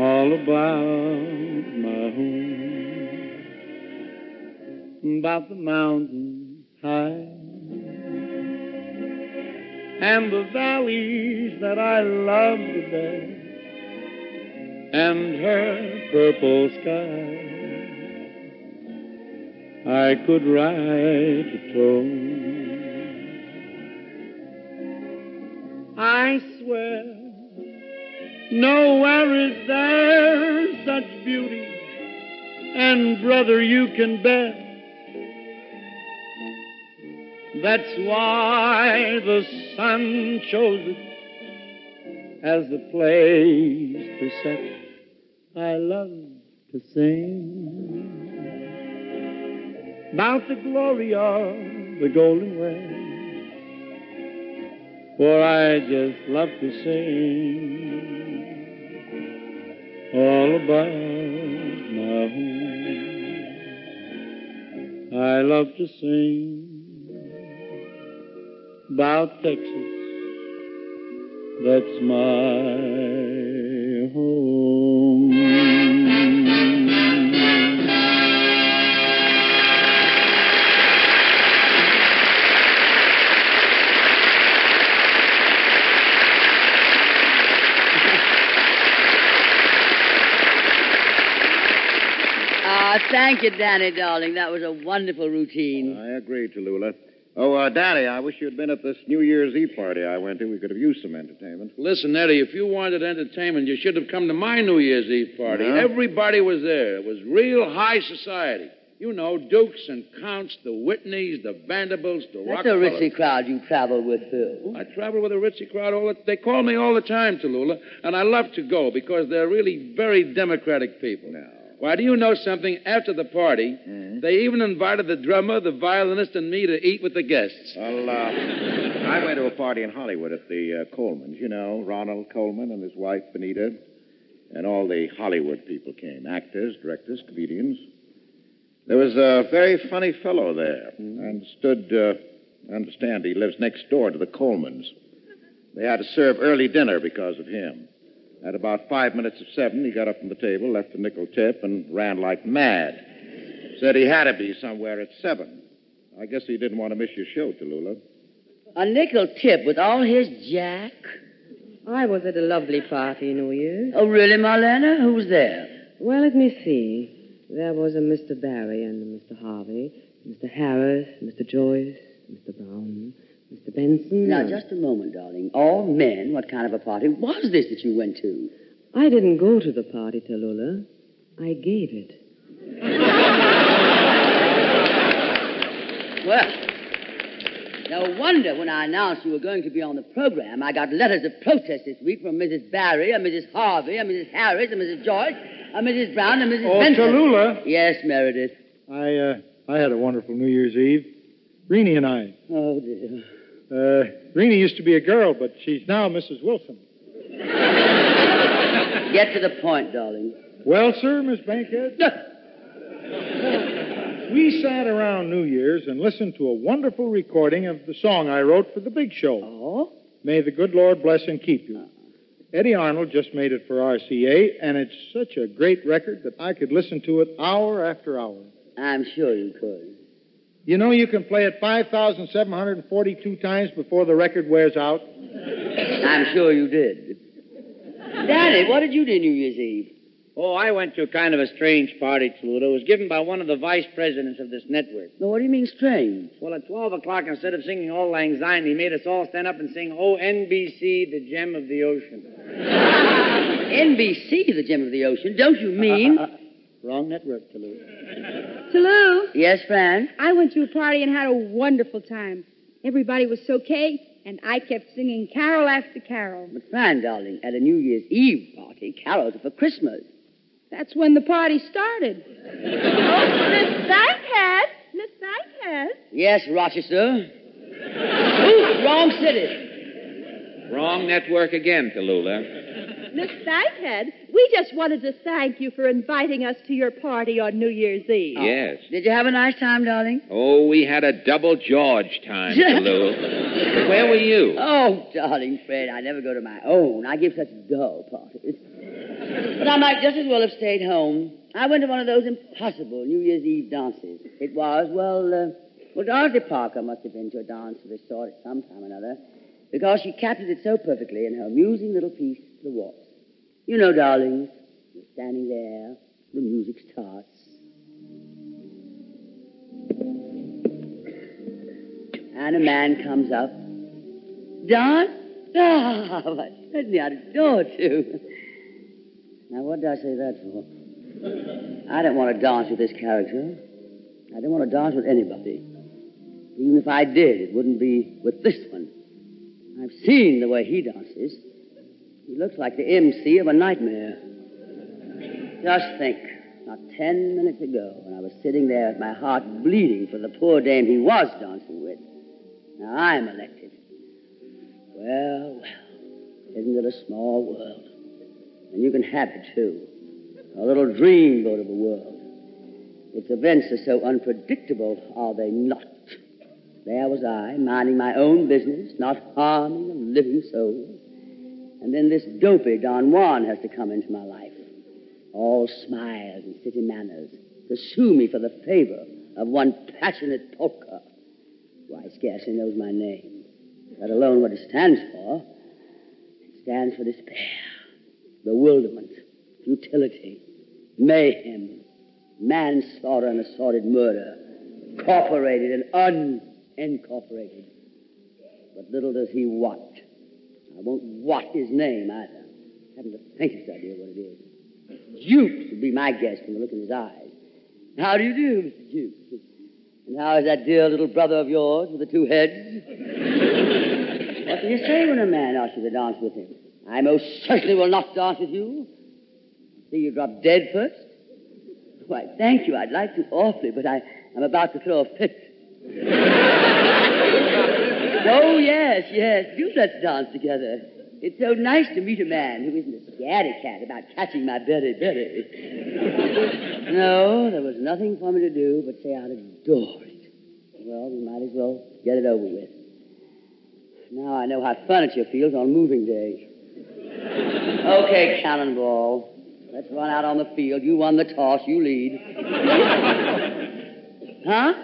all about my home, about the mountains high and the valleys that I love the best, and her purple sky. I could write a tone. I swear, nowhere is there such beauty, and brother, you can bet. That's why the sun chose it as the place to set. I love to sing about the glory of the Golden West, for I just love to sing all about my home. I love to sing about Texas, that's my home. Uh, thank you, Danny, darling. That was a wonderful routine. I agree, Tallulah. Oh, uh, Danny, I wish you'd been at this New Year's Eve party I went to. We could have used some entertainment. Listen, Eddie, if you wanted entertainment, you should have come to my New Year's Eve party. No. Everybody was there. It was real high society. You know, dukes and counts, the Whitneys, the Vanderbilts, the Rockefellers. That's a ritzy crowd you travel with, Phil. I travel with a ritzy crowd all the time. They call me all the time, Tallulah, and I love to go because they're really very democratic people. Now, why, do you know something? After the party, mm-hmm. they even invited the drummer, the violinist, and me to eat with the guests. Well, uh, I went to a party in Hollywood at the uh, Colemans. You know, Ronald Coleman and his wife, Benita, and all the Hollywood people came. Actors, directors, comedians. There was a very funny fellow there. Mm-hmm. I understood, uh, understand he lives next door to the Colemans. They had to serve early dinner because of him. At about five minutes of seven, he got up from the table, left a nickel tip, and ran like mad. Said he had to be somewhere at seven. I guess he didn't want to miss your show, Tallulah. A nickel tip with all his jack? I was at a lovely party, New Year's. Oh, really, Marlena? Who was there? Well, let me see. There was a Mister Barry and a Mister Harvey, Mister Harris, Mister Joyce, Mister Brown, Mister Benson. Now, just a moment, darling. All men, what kind of a party was this that you went to? I didn't go to the party, Tallulah. I gave it. Well, no wonder when I announced you were going to be on the program, I got letters of protest this week from Missus Barry, and Missus Harvey, and Missus Harris, and Missus Joyce, and Missus Brown, and Missus Oh, Benson. Tallulah. Yes, Meredith. I, uh, I had a wonderful New Year's Eve. Renee and I. Oh, dear. Uh, Renee used to be a girl, but she's now Missus Wilson. Get to the point, darling. Well, sir, Miss Bankhead. We sat around New Year's and listened to a wonderful recording of the song I wrote for the big show. Oh? May the good Lord bless and keep you. Eddie Arnold just made it for R C A, and it's such a great record that I could listen to it hour after hour. I'm sure you could. You know you can play it five thousand seven hundred forty-two times before the record wears out? I'm sure you did. Daddy, what did you do New Year's Eve? Oh, I went to a kind of a strange party, Tallulah. It was given by one of the vice presidents of this network. Now, what do you mean strange? Well, at twelve o'clock, instead of singing Auld Lang Syne, he made us all stand up and sing, Oh, N B C, the gem of the ocean. N B C, the gem of the ocean? Don't you mean... Uh, uh, uh, wrong network, Tallulah. Tallulah? Yes, Fran? I went to a party and had a wonderful time. Everybody was so gay, and I kept singing carol after carol. But, Fran, darling, at a New Year's Eve party, carols are for Christmas. That's when the party started. Oh, Miss Bankhead! Miss Bankhead! Yes, Rochester? Ooh, wrong city. Wrong network again, Tallulah. Miss Bankhead, we just wanted to thank you for inviting us to your party on New Year's Eve. Oh. Yes. Did you have a nice time, darling? Oh, we had a double George time, Lou. Where were you? Oh, darling Fred, I never go to my own. I give such dull parties. But I might just as well have stayed home. I went to one of those impossible New Year's Eve dances. It was, well, uh, well, Dorothy Parker must have been to a dance of this sort at some time or another, because she captured it so perfectly in her amusing little piece, The Waltz. You know, darlings, you're standing there, the music starts. And a man comes up. Don? Ah, oh, I certainly adored you. Now, what did I say that for? I don't want to dance with this character. I don't want to dance with anybody. Even if I did, it wouldn't be with this one. I've seen the way he dances. He looks like the M C of a nightmare. Just think, not ten minutes ago, when I was sitting there at my heart bleeding for the poor dame he was dancing with. Now I'm elected. Well, well, isn't it a small world? And you can have it, too. A little dreamboat of a world. Its events are so unpredictable, are they not? There was I, minding my own business, not harming a living soul. And then this dopey Don Juan has to come into my life, all smiles and city manners, to sue me for the favor of one passionate polka, who I scarcely knows my name, let alone what it stands for. It stands for despair, bewilderment, futility, mayhem, manslaughter and assorted murder, corporated and unincorporated. But little does he wot. I won't wot his name either. I haven't the faintest idea what it is. Jukes would be my guess from the look in his eyes. How do you do, Mister Jukes? And how is that dear little brother of yours with the two heads? What do you say when a man asks you to dance with him? I most certainly will not dance with you. See you drop dead first? Why, thank you. I'd like to awfully, but I, I'm about to throw a fit. Oh, yes, yes. Do let's dance together. It's so nice to meet a man who isn't a scaredy cat about catching my berry berry. No, there was nothing for me to do but say I'd adore it. Well, we might as well get it over with. Now I know how furniture feels on moving day. Okay, Cannonball. Let's run out on the field. You won the toss. You lead. Huh?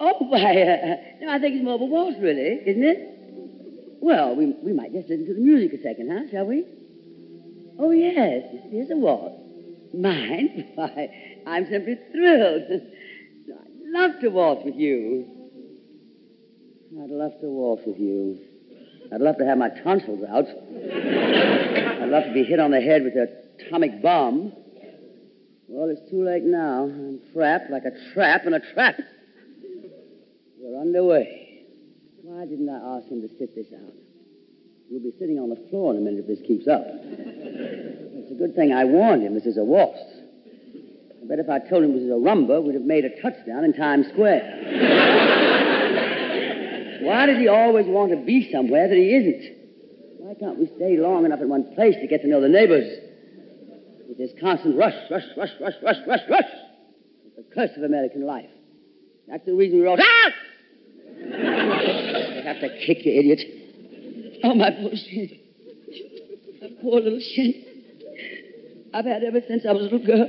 Oh, why, uh, no, I think it's more of a waltz, really, isn't it? Well, we we might just listen to the music a second, huh? Shall we? Oh, yes. Here's a waltz. Mine? Why, I'm simply thrilled. I'd love to waltz with you. I'd love to waltz with you. I'd love to have my tonsils out. I'd love to be hit on the head with a atomic bomb. Well, it's too late now. I'm trapped like a trap in a trap. We're underway. Why didn't I ask him to sit this out? We'll be sitting on the floor in a minute if this keeps up. It's a good thing I warned him this is a waltz. I bet if I told him this is a rumba, we'd have made a touchdown in Times Square. Why does he always want to be somewhere that he isn't? Why can't we stay long enough in one place to get to know the neighbors? With this constant rush, rush, rush, rush, rush, rush, rush. It's the curse of American life. That's the reason we're all... Ah! They have to kick you, idiot. Oh, my poor shin. My poor little shin. I've had ever since I was a little girl.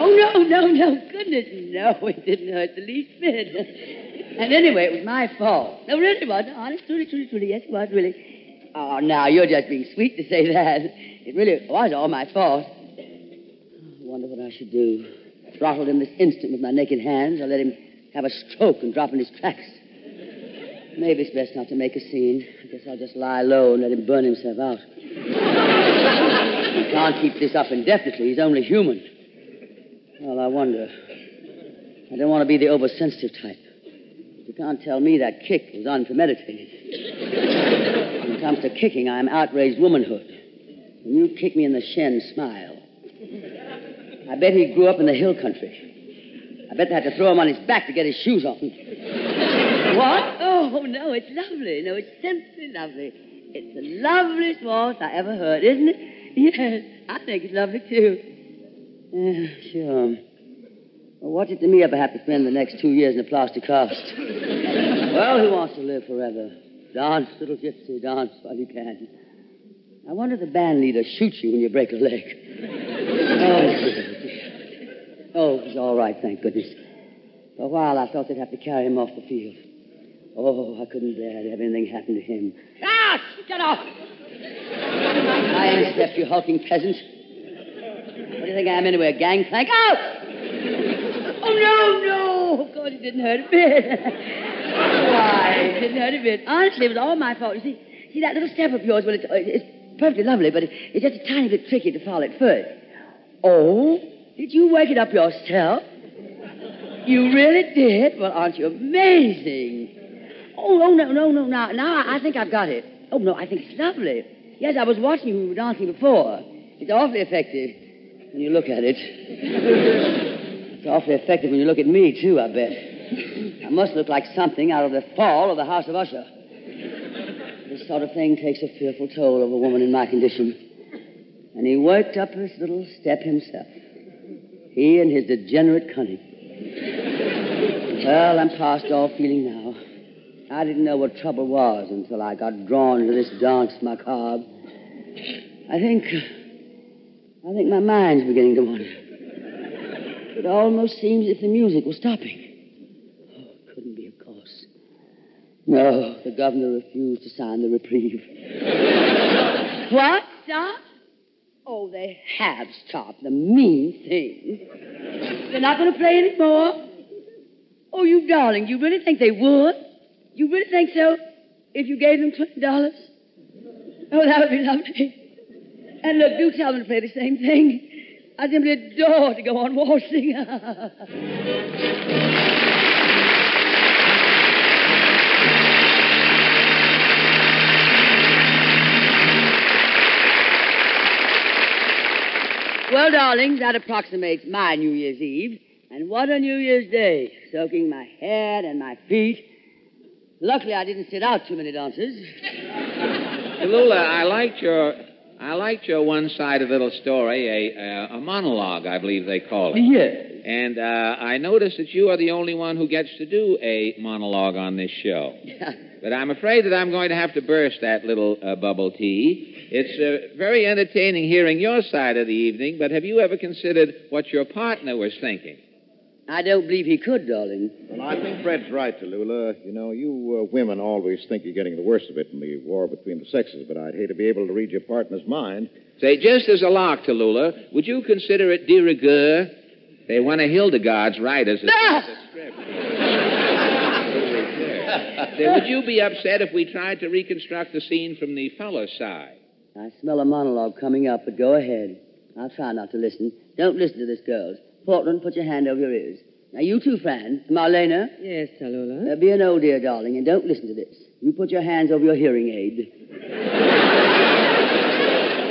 Oh, no, no, no. Goodness, no. It didn't hurt the least bit. And anyway, it was my fault. No, really, it wasn't. Honest, truly, truly, truly. Yes, it was, really. Oh, now, you're just being sweet to say that. It really was all my fault. I wonder what I should do. Throttle him this instant with my naked hands, or let him have a stroke and drop in his tracks. Maybe it's best not to make a scene. I guess I'll just lie low and let him burn himself out. He can't keep this up indefinitely. He's only human. Well, I wonder. I don't want to be the oversensitive type. You can't tell me that kick was unpremeditated. When it comes to kicking, I'm outraged womanhood. When you kick me in the shin, smile. I bet he grew up in the hill country. I bet they had to throw him on his back to get his shoes off him. What? Oh, no, it's lovely. No, it's simply lovely. It's the loveliest waltz I ever heard, isn't it? Yes, I think it's lovely, too. Yeah, sure. Well, watch it to me if I have to spend the next two years in a plastic cast. Well, who wants to live forever? Dance, little gypsy, dance while you can. I wonder if the band leader shoots you when you break a leg. Oh, oh, he's all right, thank goodness. For a while, I thought they'd have to carry him off the field. Oh, I couldn't bear to have anything happen to him. Ah! Get off! I ain't stepped, you hulking peasant. What do you think I am anyway, a gangplank? Out! Oh, no, no! Of course, it didn't hurt a bit. Why? It didn't hurt a bit. Honestly, it was all my fault. You see, see that little step of yours, well, it's, it's perfectly lovely, but it, it's just a tiny bit tricky to follow at first. Oh? Did you work it up yourself? You really did? Well, aren't you amazing? Oh, oh, no, no, no, now, now I, I think I've got it. Oh, no, I think it's lovely. Yes, I was watching you when you were dancing before. It's awfully effective when you look at it. It's awfully effective when you look at me, too, I bet. I must look like something out of The Fall of the House of Usher. This sort of thing takes a fearful toll of a woman in my condition. And he worked up his little step himself. He and his degenerate cunning. Well, I'm past all feeling now. I didn't know what trouble was until I got drawn into this dance macabre. I think... I think my mind's beginning to wander. It almost seems as if the music was stopping. Oh, it couldn't be, of course. No, the governor refused to sign the reprieve. What? Stop? Oh, they have stopped. The mean thing. They're not going to play any more? Oh, you darling, you really think they would? You really think so? If you gave them twenty dollars? Oh, that would be lovely. And look, do tell them to play the same thing. I simply adore to go on waltzing. Well, darling, that approximates my New Year's Eve. And what a New Year's Day, soaking my head and my feet. Luckily, I didn't sit out too many dances. Tallulah, I liked your, I liked your one-sided little story, a, uh, a monologue, I believe they call it. Yes. And uh, I noticed that you are the only one who gets to do a monologue on this show. But I'm afraid that I'm going to have to burst that little uh, bubble tea. It's uh, very entertaining hearing your side of the evening, but have you ever considered what your partner was thinking? I don't believe he could, darling. Well, I think Fred's right, Tallulah. You know, you uh, women always think you're getting the worst of it in the war between the sexes, but I'd hate to be able to read your partner's mind. Say, just as a lark, Tallulah, would you consider it de rigueur? They want a Hildegard's right as a, ah! as a script. Say, would you be upset if we tried to reconstruct the scene from the fellow side? I smell a monologue coming up, but go ahead. I'll try not to listen. Don't listen to this, girls. Portland, put your hand over your ears. Now, you too, Fran. Marlena? Yes, Tallulah? Uh, be an old dear, darling, and don't listen to this. You put your hands over your hearing aid.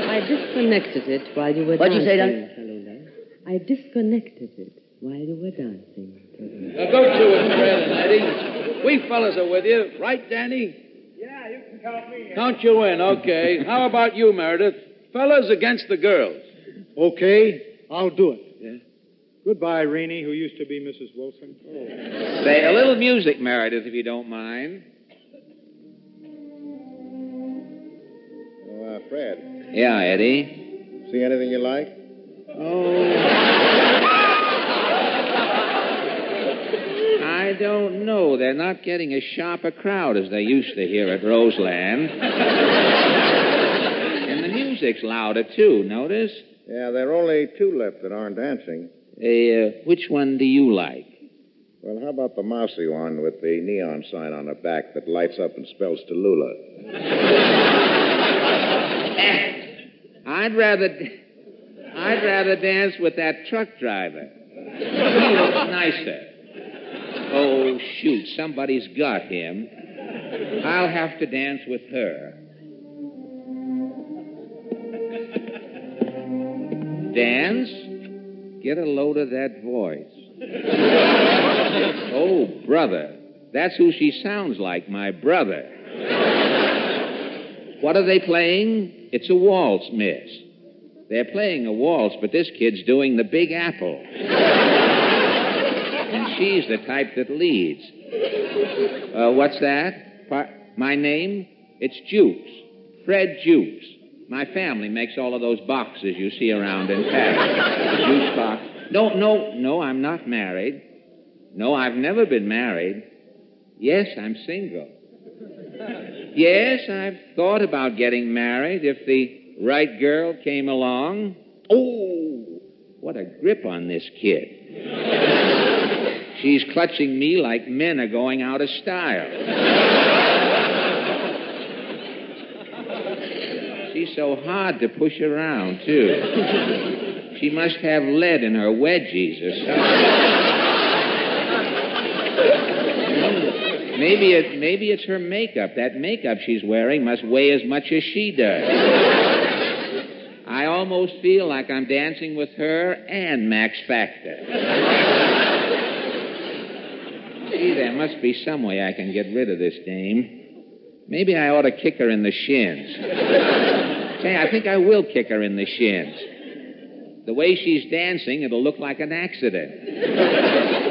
I disconnected it while you were What'd dancing, What'd you say, Tallulah? I disconnected it while you were dancing, Tallulah. Now, go to it, Fran and Eddie. We fellas are with you. Right, Danny? Yeah, you can count me in. Count you in, okay. How about you, Meredith? Fellas against the girls. Okay, I'll do it. Goodbye, Rainey, who used to be Missus Wilson. Oh. Say, a little music, Meredith, if you don't mind. Oh, uh, Fred. Yeah, Eddie? See anything you like? Oh. I don't know. They're not getting as sharp a crowd as they used to here at Roseland. And the music's louder, too, notice? Yeah, there are only two left that aren't dancing. Hey, uh, which one do you like? Well, how about the mousy one with the neon sign on the back that lights up and spells Tallulah? I'd rather... I'd rather dance with that truck driver. He looks nicer. Oh, shoot, somebody's got him. I'll have to dance with her. Dance? Get a load of that voice. Oh, brother. That's who she sounds like, my brother. What are they playing? It's a waltz, miss. They're playing a waltz, but this kid's doing the Big Apple. And she's the type that leads. Uh, what's that? Pa- my name? It's Jukes. Fred Jukes. My family makes all of those boxes you see around in Paris. The juice box. No, no, no, I'm not married. No, I've never been married. Yes, I'm single. Yes, I've thought about getting married if the right girl came along. Oh, what a grip on this kid. She's clutching me like men are going out of style. She's so hard to push around, too. She must have lead in her wedgies or something. Maybe, it, maybe it's her makeup. That makeup she's wearing must weigh as much as she does. I almost feel like I'm dancing with her and Max Factor. Gee, there must be some way I can get rid of this dame. Maybe I ought to kick her in the shins. Say, I think I will kick her in the shins. The way she's dancing, it'll look like an accident.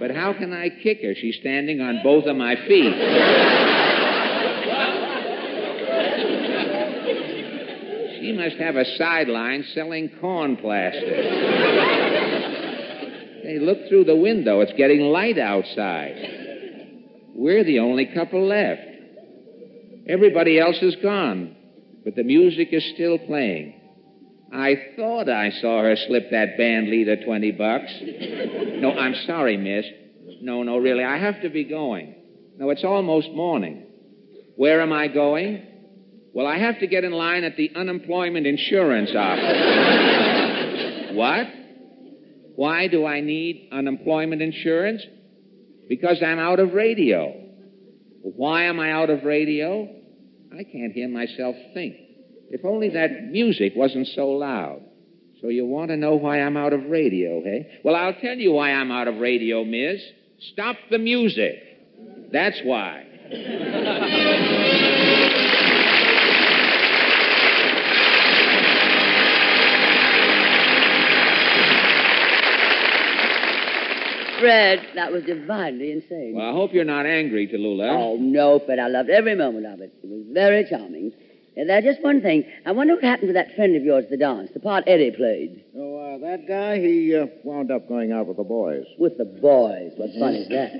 But how can I kick her? She's standing on both of my feet. She must have a sideline selling corn plaster. Hey, look through the window. It's getting light outside. We're the only couple left. Everybody else is gone, but the music is still playing. I thought I saw her slip that band leader twenty bucks. No, I'm sorry, miss. No, no, really, I have to be going. No, it's almost morning. Where am I going? Well, I have to get in line at the unemployment insurance office. What? Why do I need unemployment insurance? Because I'm out of radio. Why am I out of radio? I can't hear myself think. If only that music wasn't so loud. So you want to know why I'm out of radio, eh? Well, I'll tell you why I'm out of radio, miss. Stop the music. That's why. Fred, that was divinely insane. Well, I hope you're not angry, Tallulah. Oh, no, Fred, I loved every moment of it. It was very charming. There's just one thing. I wonder what happened to that friend of yours at the dance, the part Eddie played. Oh, uh, that guy, he uh, wound up going out with the boys. With the boys? What fun is that?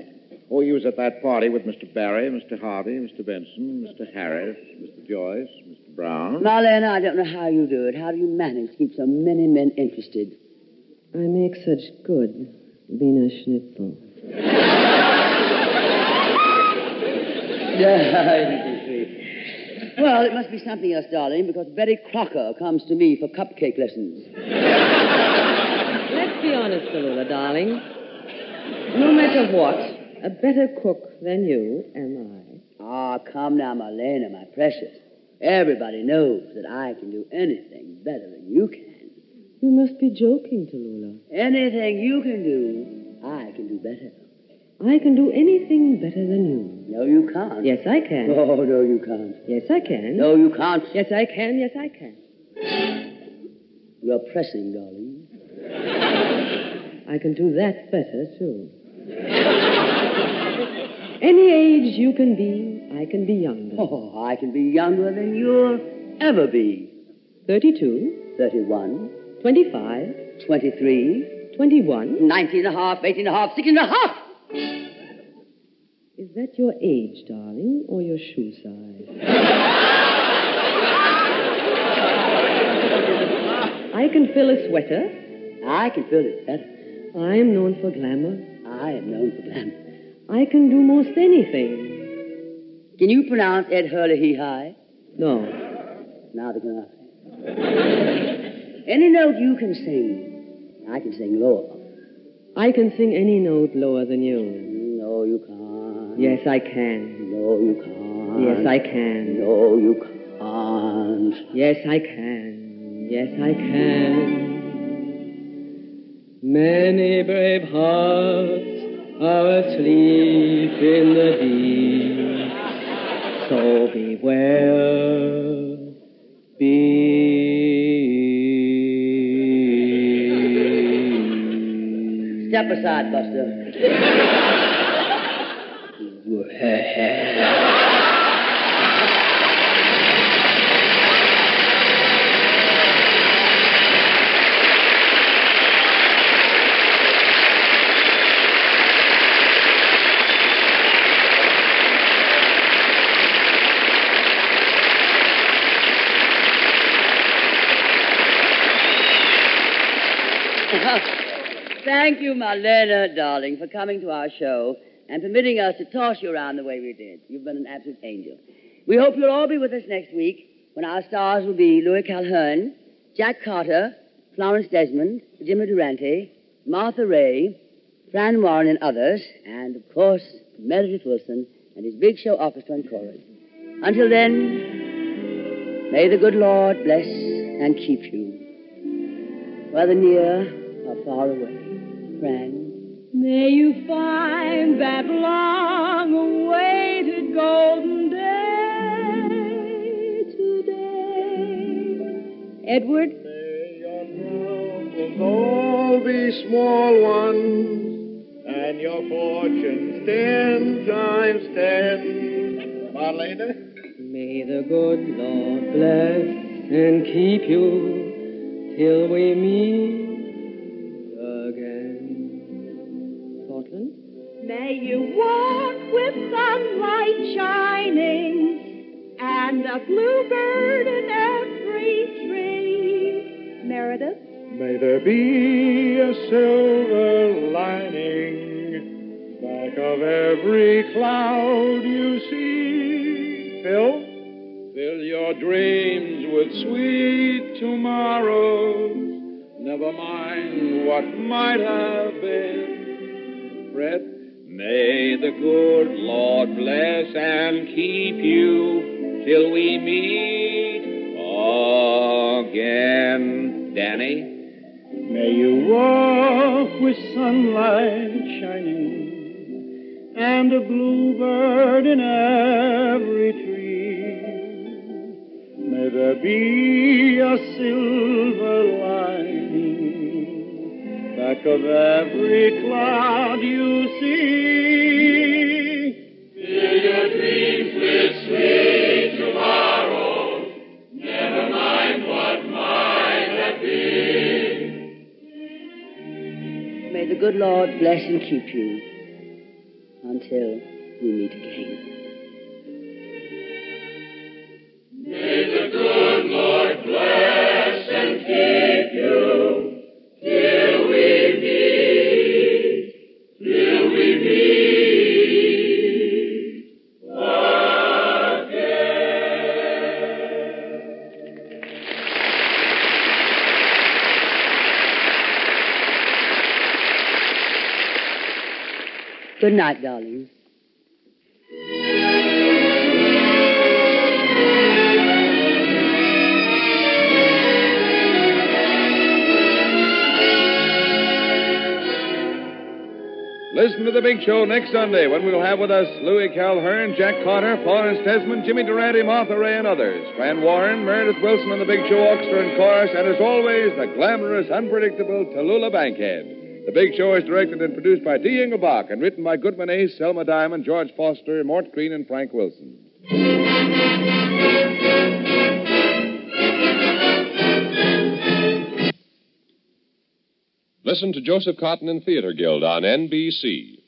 Oh, he was at that party with Mister Barry, Mister Harvey, Mister Benson, Mister Harris, Mister Joyce, Mister Brown. Marlena, I don't know how you do it. How do you manage to keep so many men interested? I make such good Wiener Schnitzel. Yeah, well, it must be something else, darling, because Betty Crocker comes to me for cupcake lessons. Let's be honest, Tallulah, darling. No matter what, a better cook than you am I. Ah, oh, come now, Marlena, my precious. Everybody knows that I can do anything better than you can. You must be joking, Tallulah. Anything you can do, I can do better. I can do anything better than you. No, you can't. Yes, I can. Oh, no, you can't. Yes, I can. No, you can't. Yes, I can. Yes, I can. You're pressing, darling. I can do that better, too. Any age you can be, I can be younger. Oh, I can be younger than you'll ever be. thirty-two. thirty-one. twenty-five. twenty-three. twenty-one. nineteen and a half, eighteen and a half, sixteen and a half. Is that your age, darling, or your shoe size? I can fill a sweater. I can fill it better. I am known for glamour. I am known for glamour. I can do most anything. Can you pronounce Ed Hurley he high? No. Neither can I. Any note you can sing, I can sing lower. I can sing any note lower than you. No, you can't. Yes, I can. No, you can't. Yes, I can. No, you can't. Yes, I can. Yes, I can. Many brave hearts are asleep in the deep. So beware. up a side buster. Thank you, Marlena, darling, for coming to our show and permitting us to toss you around the way we did. You've been an absolute angel. We hope you'll all be with us next week when our stars will be Louis Calhern, Jack Carter, Florence Desmond, Jimmy Durante, Martha Ray, Fran Warren and others, and, of course, Meredith Willson and his big show orchestra and chorus. Until then, may the good Lord bless and keep you, whether near or far away. Friend. May you find that long-awaited golden day today. Edward? May your problems all be small ones, and your fortunes ten times ten. Marlena? May the good Lord bless and keep you till we meet. May you walk with sunlight shining and a bluebird in every tree. Meredith? May there be a silver lining back of every cloud you see. Phil? Fill your dreams with sweet tomorrows. Never mind what might have been. Fred? May the good Lord bless and keep you till we meet again. Danny? May you walk with sunlight shining and a bluebird in every tree. May there be a silver lining back of every cloud you see. Good Lord bless and keep you until we meet again. May the good Lord bless and keep you till we meet, till we meet again. Good night, darling. Listen to The Big Show next Sunday when we'll have with us Louis Calhern, Jack Carter, Florence Desmond, Jimmy Durante, Martha Ray, and others. Fran Warren, Meredith Willson, and The Big Show Orchestra and Chorus, and as always, the glamorous, unpredictable Tallulah Bankhead. The Big Show is directed and produced by D. Engelbach and written by Goodman Ace, Selma Diamond, George Foster, Mort Green, and Frank Wilson. Listen to Joseph Cotton and Theater Guild on N B C.